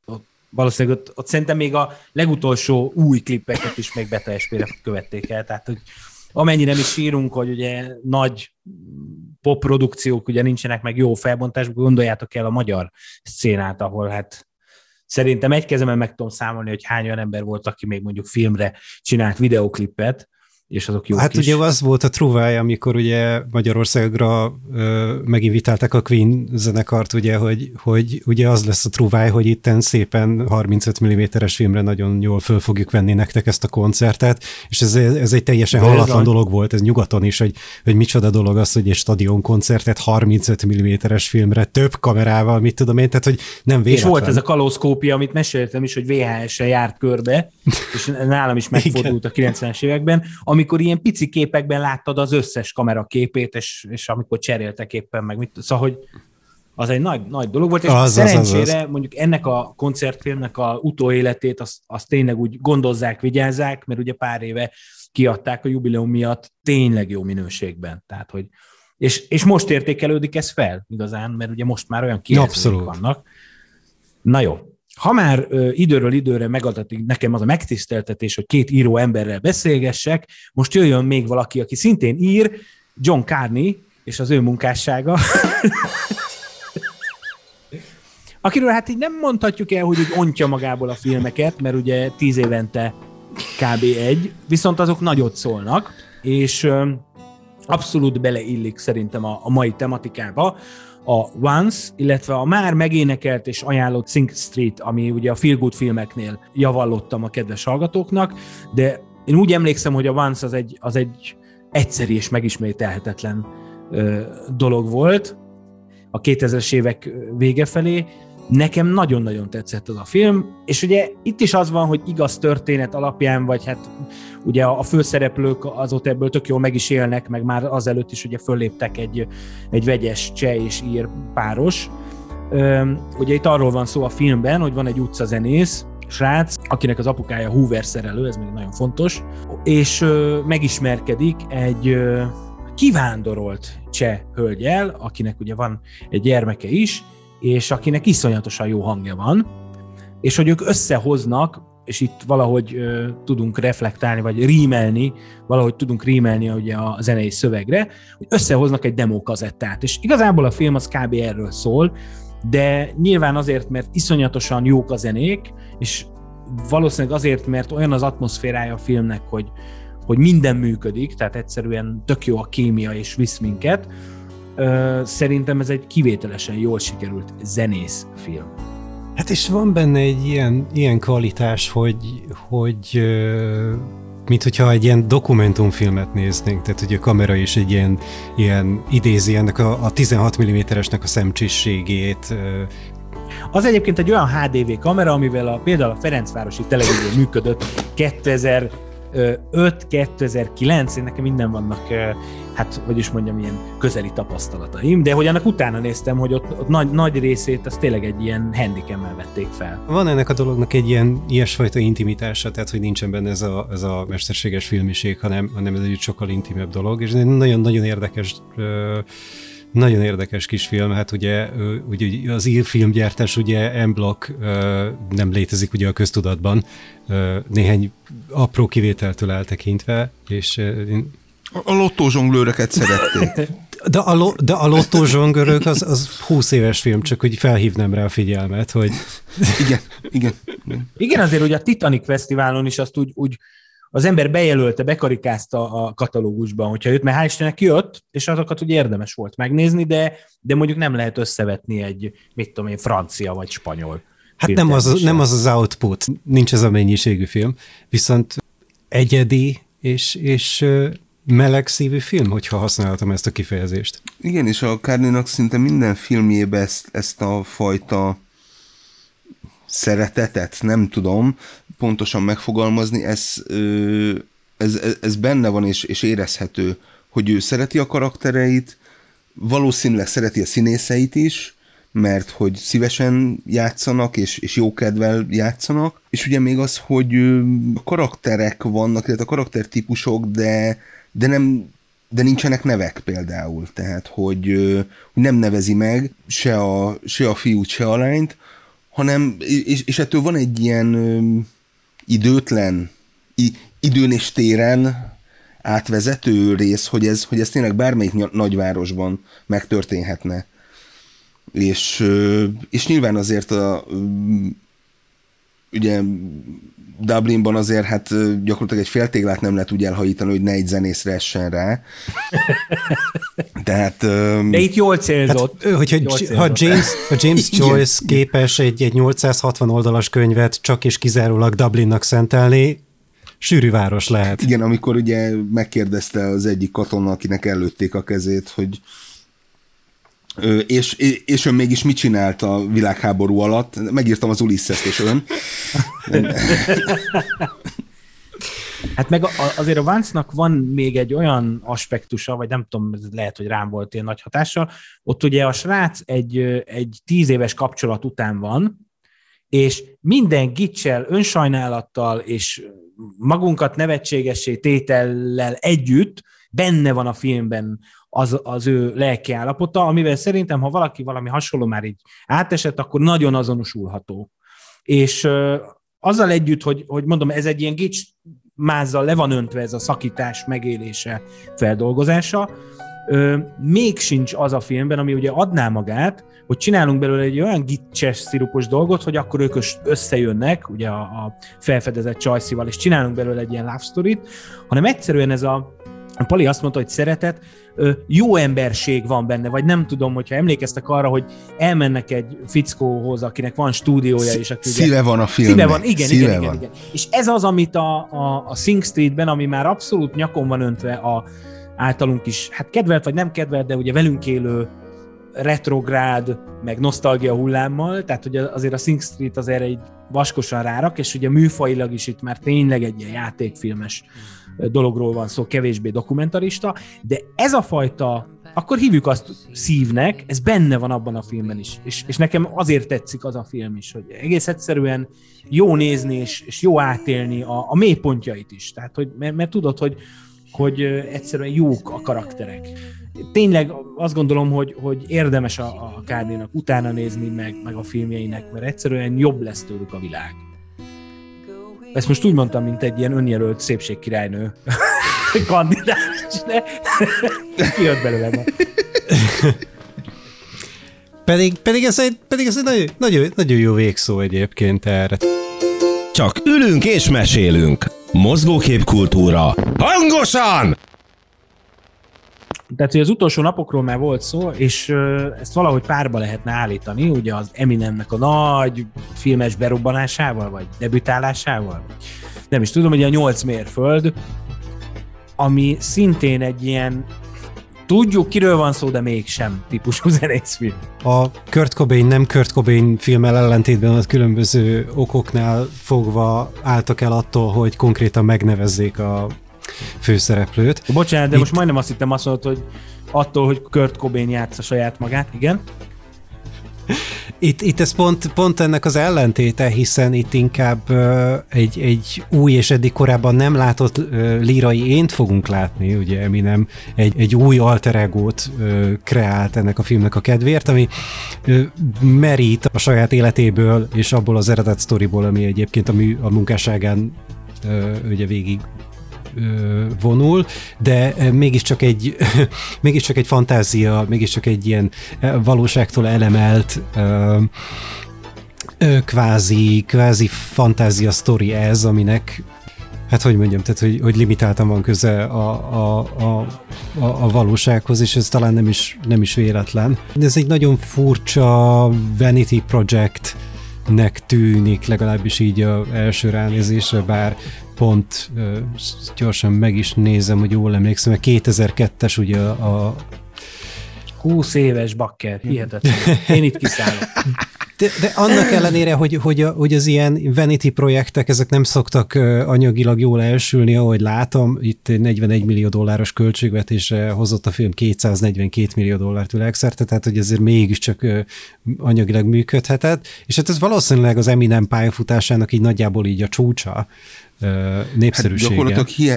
valószínűleg ott szerintem még a legutolsó új klippeket is még beta SP-re követték el, tehát hogy amennyire mi sírunk, hogy ugye nagy popprodukciók ugye nincsenek meg jó felbontásban, gondoljátok el a magyar szcénát, ahol hát szerintem egy kezemben meg tudom számolni, hogy hány olyan ember volt, aki még mondjuk filmre csinált videoklipet, és azok jók. Hát ugye az volt a trúvája, amikor ugye Magyarországra meginvitálták a Queen zenekart, ugye, hogy ugye az lesz a trúváj, hogy itten szépen 35 mm-es filmre nagyon jól föl fogjuk venni nektek ezt a koncertet, és ez egy teljesen hallatlan dolog volt, ez nyugaton is, hogy micsoda dolog az, hogy egy stadionkoncertet 35 mm-es filmre több kamerával, mit tudom én, tehát hogy nem véletlen. És volt ez a kalózkópia, amit meséltem is, hogy VHS-re járt körbe, és nálam is megfordult a 90-es években, amikor ilyen pici képekben láttad az összes kameraképét, és amikor cseréltek éppen meg. Szóval, hogy az egy nagy dolog volt, és szerencsére. Mondjuk ennek a koncertfilmnek a utóéletét, azt tényleg úgy gondozzák, vigyázzák, mert ugye pár éve kiadták a jubileum miatt tényleg jó minőségben. Tehát, hogy, és most értékelődik ez fel igazán, mert ugye most már olyan kijelzők vannak. Na jó. Ha már időről időre megadatik nekem az a megtiszteltetés, hogy 2 író emberrel beszélgessek, most jöjjön még valaki, aki szintén ír, John Carney és az ő munkássága. Akiről hát így nem mondhatjuk el, hogy úgy ontja magából a filmeket, mert ugye 10 évente kb. Egy, viszont azok nagyot szólnak, és abszolút beleillik szerintem a mai tematikába, a Once, illetve a már megénekelt és ajánlott Sing Street, ami ugye a Feel Good filmeknél javallottam a kedves hallgatóknak, de én úgy emlékszem, hogy a Once az egy egyszerű és megismételhetetlen dolog volt a 2000-es évek vége felé. Nekem nagyon-nagyon tetszett az a film, és ugye itt is az van, hogy igaz történet alapján, vagy hát ugye a főszereplők azóta ebből tök jól meg is élnek, meg már azelőtt is ugye fölléptek egy vegyes cseh és ír páros. Ugye itt arról van szó a filmben, hogy van egy utcazenész srác, akinek az apukája Hoover szerelő, ez még nagyon fontos, és megismerkedik egy kivándorolt cseh hölgyel, akinek ugye van egy gyermeke is, és akinek iszonyatosan jó hangja van, és hogy ők összehoznak, és itt valahogy tudunk reflektálni, vagy rímelni, valahogy tudunk rímelni ugye a zenei szövegre, hogy összehoznak egy demókazettát. És igazából a film az kb. Erről szól, de nyilván azért, mert iszonyatosan jók a zenék, és valószínűleg azért, mert olyan az atmoszférája a filmnek, hogy hogy minden működik, tehát egyszerűen tök jó a kémia és visz minket. Szerintem ez egy kivételesen jól sikerült zenész film. Hát és van benne egy ilyen kvalitás, hogy mint hogyha egy ilyen dokumentumfilmet néznénk, tehát ugye a kamera is egy ilyen idézi ennek a 16 mm-esnek a szemcsisségét. Az egyébként egy olyan HDV kamera, amivel például a Ferencvárosi Televízió működött 2005-2009, én nekem innen vannak, hát hogy is mondjam, ilyen közeli tapasztalataim, de hogy annak utána néztem, hogy ott nagy részét az tényleg egy ilyen handicammel vették fel. Van ennek a dolognak egy ilyen ilyesfajta intimitása, tehát hogy nincsen benne ez a mesterséges filmiség, hanem ez egy sokkal intimebb dolog, és nagyon-nagyon érdekes kisfilm, hát ugye az írfilmgyártás ugye M-Block nem létezik ugye a köztudatban, néhány apró kivételtől eltekintve, és... A lottózsonglőröket szerették. De a lottózsonglőrök az 20 éves film, csak hogy felhívnám rá a figyelmet, hogy... Igen. Igen, azért ugye a Titanic Fesztiválon is azt úgy az ember bejelölte, bekarikázta a katalógusban, hogyha jött, mert hál' Istennek jött, és azokat ugye érdemes volt megnézni, de mondjuk nem lehet összevetni egy, mit tudom én, francia vagy spanyol. Hát nem az az output, nincs ez a mennyiségű film, viszont egyedi és melegszívű film, hogyha használhatom ezt a kifejezést. Igen, és a Carneynak szinte minden filmjében ezt a fajta szeretetet, nem tudom pontosan megfogalmazni, ez benne van és érezhető, hogy ő szereti a karaktereit, valószínűleg szereti a színészeit is, mert hogy szívesen játszanak, és jókedvel játszanak, és ugye még az, hogy karakterek vannak, illetve karaktertípusok, de nincsenek nevek például, tehát hogy nem nevezi meg se a fiút, se a lányt, hanem, és ettől van egy ilyen időtlen, időn és téren átvezető rész, hogy ez tényleg bármelyik nagyvárosban megtörténhetne. És nyilván azért ugye Dublinban azért hát gyakorlatilag egy féltéglát nem lehet úgy elhajítani, hogy ne egy zenészre essen rá. Tehát, de itt jól célzott. Hát, ha James Joyce képes egy 860 oldalas könyvet csak és kizárólag Dublinnak szentelni, sűrű város lehet. Igen, amikor ugye megkérdezte az egyik katona, akinek előtték a kezét, hogy és ön mégis mit csinált a világháború alatt? Megírtam az Ulisszeszt, és ön. Hát meg azért a Vance-nak van még egy olyan aspektusa, vagy nem tudom, lehet, hogy rám volt ilyen nagy hatással, ott ugye a srác egy 10 éves kapcsolat után van, és minden gicsel, önsajnálattal és magunkat nevetségessé tétellel együtt benne van a filmben az ő lelki állapota, amivel szerintem, ha valaki valami hasonló már így átesett, akkor nagyon azonosulható. És azzal együtt, hogy mondom, ez egy ilyen gics mázzal le van öntve ez a szakítás megélése, feldolgozása, még sincs az a filmben, ami ugye adná magát, hogy csinálunk belőle egy olyan gicses, szirupos dolgot, hogy akkor ők összejönnek, ugye a felfedezett Csajcival, és csinálunk belőle egy ilyen love storyt, hanem egyszerűen ez a Pali azt mondta, hogy szeretet, jó emberség van benne, vagy nem tudom, hogyha emlékeztek arra, hogy elmennek egy fickóhoz, akinek van stúdiója, és aki szíve van a filmnek. Szíve van, igen. És ez az, amit a Sing Streetben, ami már abszolút nyakon van öntve a általunk is, hát kedvelt vagy nem kedvelt, de ugye velünk élő retrográd, meg nosztalgia hullámmal, tehát ugye azért a Sing Street azért egy vaskosan rárak, és ugye műfajilag is itt már tényleg egy ilyen játékfilmes dologról van szó, kevésbé dokumentarista, de ez a fajta, akkor hívjuk azt szívnek, ez benne van abban a filmben is, és nekem azért tetszik az a film is, hogy egész egyszerűen jó nézni, és jó átélni a mélypontjait is, tehát, hogy, mert tudod, hogy egyszerűen jók a karakterek. Tényleg azt gondolom, hogy érdemes a Carneynak utána nézni, meg a filmjeinek, mert egyszerűen jobb lesz tőlük a világ. Ezt most úgy mondtam, mint egy ilyen önjelölt szépségkirálynő kandidális, de kijött belőle ma. Pedig ez egy nagyon, nagyon, nagyon jó végszó egyébként erre. Csak ülünk és mesélünk. Mozgóképkultúra. Hangosan! Tehát, hogy az utolsó napokról már volt szó, és ezt valahogy párba lehetne állítani, ugye az Eminemnek a nagy filmes berobbanásával, vagy debütálásával. Nem is tudom, hogy a 8 mérföld, ami szintén egy ilyen tudjuk, kiről van szó, de mégsem típusú zenészfilm. A Kurt Cobain, nem Kurt Cobain filmmel ellentétben az különböző okoknál fogva álltak el attól, hogy konkrétan megnevezzék a főszereplőt. Bocsánat, de itt... most majdnem azt hittem, azt mondod, hogy attól, hogy Kurt Cobain játsza saját magát, igen. Itt ez pont ennek az ellentéte, hiszen itt inkább egy új és eddig korábban nem látott lírai ént fogunk látni, ugye Eminem egy új alter egót kreált ennek a filmnek a kedvéért, ami merít a saját életéből és abból az eredet sztoriból, ami egyébként a munkásságán ugye végig vonul, de mégiscsak egy fantázia, mégiscsak egy ilyen valóságtól elemelt kvázi fantázia sztori ez, aminek hát hogy mondjam, tehát hogy limitáltan van köze a valósághoz, és ez talán nem is véletlen. Ez egy nagyon furcsa Vanity Project-nek tűnik, legalábbis így az első ránézésre, bár pont gyorsan meg is nézem, hogy jól emlékszem, mert 2002-es ugye a... 20 éves bakker, hihetetlen. Én itt kiszállok. De annak ellenére, hogy az ilyen vanity projektek, ezek nem szoktak anyagilag jól elsülni, ahogy látom, itt $41 millió költségvetésre hozott a film $242 millió világszerte, tehát hogy ezért mégiscsak anyagilag működhetett, és hát ez valószínűleg az Eminem pályafutásának így nagyjából így a csúcsa népszerűsége. Hát gyakorlatilag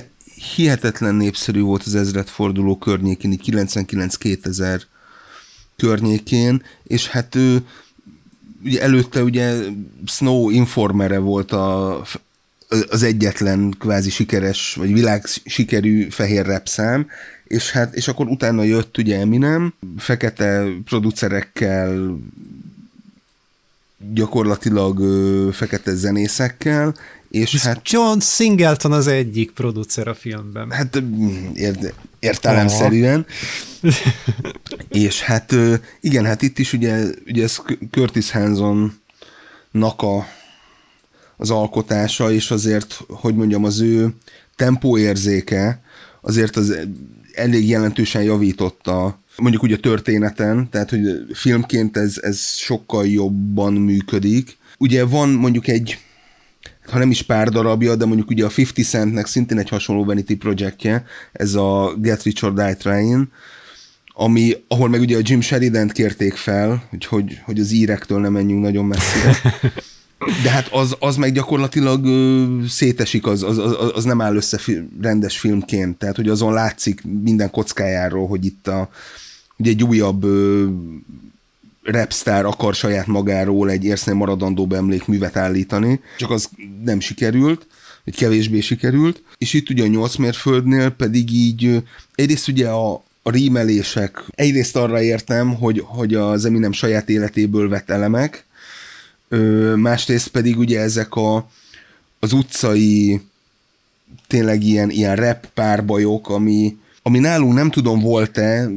hihetetlen népszerű volt az ezredforduló környékén, így 99-2000 környékén, és hát ő ugye előtte ugye Snow Informere volt az egyetlen kvázi sikeres, vagy világ sikerű fehér repszám, és akkor utána jött ugye Eminem, fekete producerekkel, gyakorlatilag fekete zenészekkel, és hát... John Singleton az egyik producer a filmben. Hát értelemszerűen. És hát igen, hát itt is ugye ez Curtis Hansonnak az alkotása, és azért, hogy mondjam, az ő tempóérzéke azért az elég jelentősen javította mondjuk úgy a történeten, tehát hogy filmként ez sokkal jobban működik. Ugye van mondjuk egy, ha nem is pár darabja, de mondjuk ugye a 50 Centnek szintén egy hasonló Vanity Projectje, ez a Get Rich or Die Tryin', ahol meg ugye a Jim Sheridant kérték fel, hogy az írektől ne menjünk nagyon messzire. De hát az meg gyakorlatilag szétesik, az nem áll össze rendes filmként, tehát hogy azon látszik minden kockájáról, hogy itt ugye egy újabb rapstar akar saját magáról egy érsznél maradandóbb emlékművet állítani, csak az nem sikerült, vagy kevésbé sikerült, és itt ugye a 8 mérföldnél pedig így egyrészt ugye a rímelések, egyrészt arra értem, hogy az Eminem saját életéből vett elemek, másrészt pedig ugye ezek az utcai tényleg ilyen rap párbajok, ami nálunk nem tudom volt-e,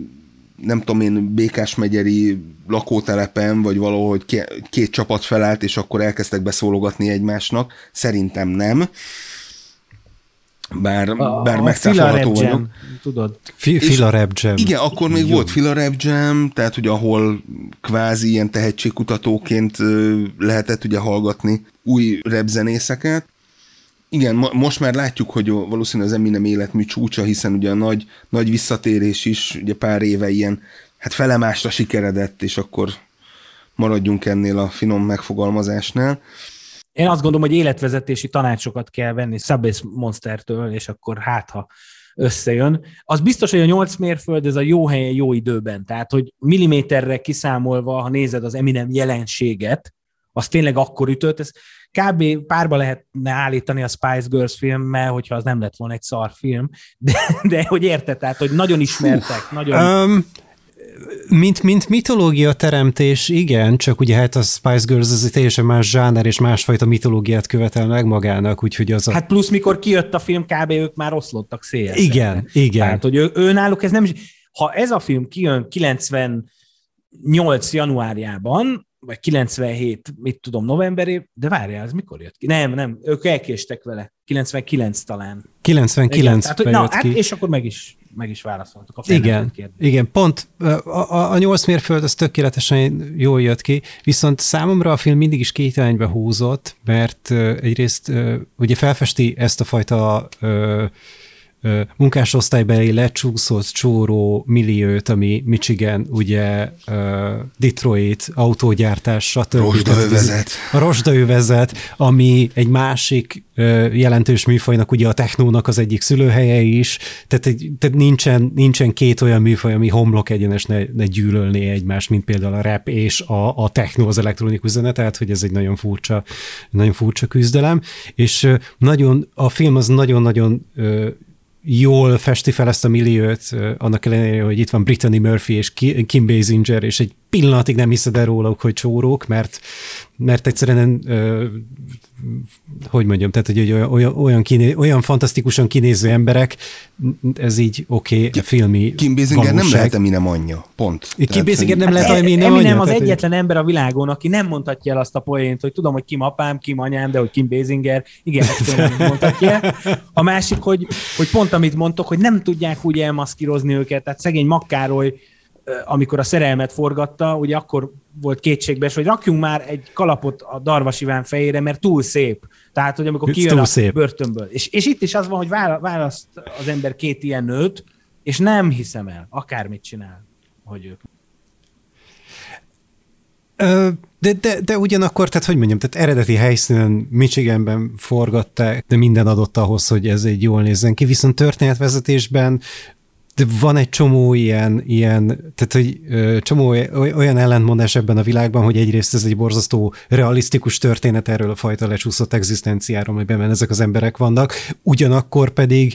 nem tudom én, Békásmegyeri lakótelepen, vagy valahogy két csapat felállt, és akkor elkezdtek beszólogatni egymásnak. Szerintem nem. Bár megszáfolható vagyok. Tudod? Fila Rap Jam. Igen, akkor még volt Fila Rap Jam, tehát ugye ahol kvázi ilyen tehetségkutatóként lehetett ugye hallgatni új rap zenészeket. Igen, most már látjuk, hogy valószínűleg az Eminem életmű csúcsa, hiszen ugye a nagy visszatérés is ugye pár éve ilyen, hát felemásra sikeredett, és akkor maradjunk ennél a finom megfogalmazásnál. Én azt gondolom, hogy életvezetési tanácsokat kell venni Subway Monstertől, és akkor hát, ha összejön. Az biztos, hogy a 8 mérföld ez a jó helyen, jó időben. Tehát, hogy milliméterre kiszámolva, ha nézed az Eminem jelenséget, az tényleg akkor ütött. Ez kb. Párba lehetne állítani a Spice Girls filmmel, hogyha az nem lett volna egy szar film. De hogy érted, tehát, hogy nagyon ismertek. Nagyon... Mint mitológia teremtés, igen, csak ugye hát a Spice Girls az egy teljesen más zsáner és másfajta mitológiát követel meg magának, úgyhogy az a... Hát plusz mikor kijött a film, kb. Ők már oszlottak széjjel. Igen. Tehát, hogy ő náluk ez nem is... Ha ez a film kijön 98 januárjában, vagy 97, mit tudom, novemberében, de várjál, ez mikor jött ki? Nem, ők elkéstek vele. 99 talán. 99 tehát, hogy, na, hát, és akkor meg is válaszoltuk a felnevelt kérdést. Igen, pont a 8 mérföld az tökéletesen jól jött ki, viszont számomra a film mindig is két irányba húzott, mert egyrészt ugye felfesti ezt a fajta munkásosztálybeli lecsúszott csóró milliót, ami Michigan, ugye Detroit, autógyártás, stb. A rozsdaövezet, ami egy másik jelentős műfajnak, ugye a technónak az egyik szülőhelye is, tehát nincsen két olyan műfaj, ami homlok egyenes ne gyűlölné egymást, mint például a rap és a technó, az elektronikus zene, tehát hogy ez egy nagyon furcsa küzdelem, és nagyon, a film az nagyon-nagyon jól festi fel ezt a milliót, annak ellenére, hogy itt van Brittany Murphy és Kim Basinger, és egy pillanatig nem hiszed el róluk, hogy csórók, mert egyszerűen hogy mondjam, tehát hogy olyan fantasztikusan kinéző emberek, ez így oké, filmi Kim Basinger valóság. Nem lehet Eminem anyja, pont. Kim Basinger nem lehet Eminem anyja. Eminem az egyetlen ember a világon, aki nem mondhatja el azt a poént, hogy tudom, hogy Kim apám, Kim anyám, de hogy Kim Basinger, igen, ezt nem mondhatja. A másik, hogy pont amit mondtok, hogy nem tudják úgy elmaszkírozni őket, tehát szegény Makkároly, amikor a szerelmet forgatta, ugye akkor volt kétségbees, hogy rakjunk már egy kalapot a Darvas Iván fejére, mert túl szép. Tehát, hogy amikor kijön a börtönből. És itt is az van, hogy választ az ember két ilyen nőt, és nem hiszem el, akármit csinál, hogy ők. De ugyanakkor, tehát hogy mondjam, tehát eredeti helyszínen Michiganben forgatták, de minden adott ahhoz, hogy ez egy jól nézzen ki, viszont történetvezetésben de van egy csomó ilyen tehát hogy csomó olyan ellentmondás ebben a világban, hogy egyrészt ez egy borzasztó realisztikus történet erről a fajta lecsúszott egzisztenciáról, amiben ezek az emberek vannak, ugyanakkor pedig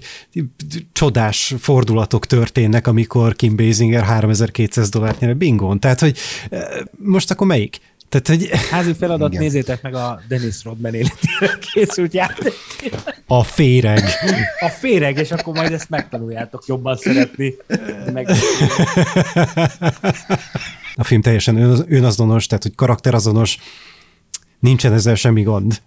csodás fordulatok történnek, amikor Kim Basinger $3200 nyer a bingon. Tehát, hogy most akkor melyik? Tehát, hogy... Házi feladat, igen. Nézzétek meg a Dennis Rodman életére készült játék. A féreg. A féreg, és akkor majd ezt megtanuljátok jobban szeretni. A film teljesen önazonos, tehát hogy karakterazonos, nincsen ezzel semmi gond.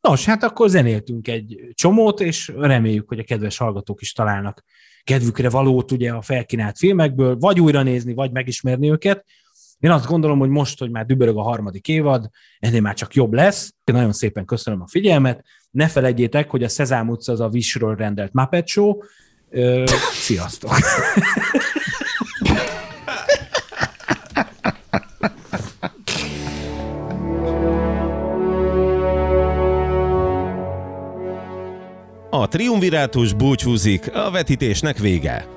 Nos, hát akkor zenéltünk egy csomót, és reméljük, hogy a kedves hallgatók is találnak kedvükre valót ugye a felkínált filmekből, vagy újra nézni, vagy megismerni őket. Én azt gondolom, hogy most, hogy már dübörög a harmadik évad, ennél már csak jobb lesz. Nagyon szépen köszönöm a figyelmet. Ne felejtjétek, hogy a Szezám utca az a Wish-ről rendelt Muppet Show. Sziasztok! A triumvirátus búcsúzik, a vetítésnek vége.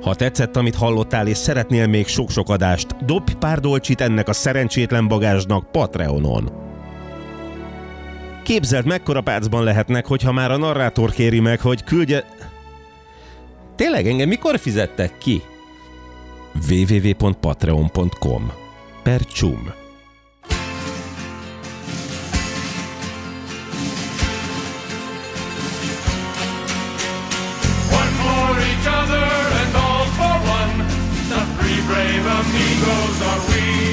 Ha tetszett, amit hallottál, és szeretnél még sok-sok adást, dobj pár dolcsit ennek a szerencsétlen bagázsnak Patreonon. Képzeld, mekkora pácban lehetnek, hogyha már a narrátor kéri meg, hogy küldje... Tényleg, engem mikor fizettek ki? www.patreon.com/csum Brave amigos are we.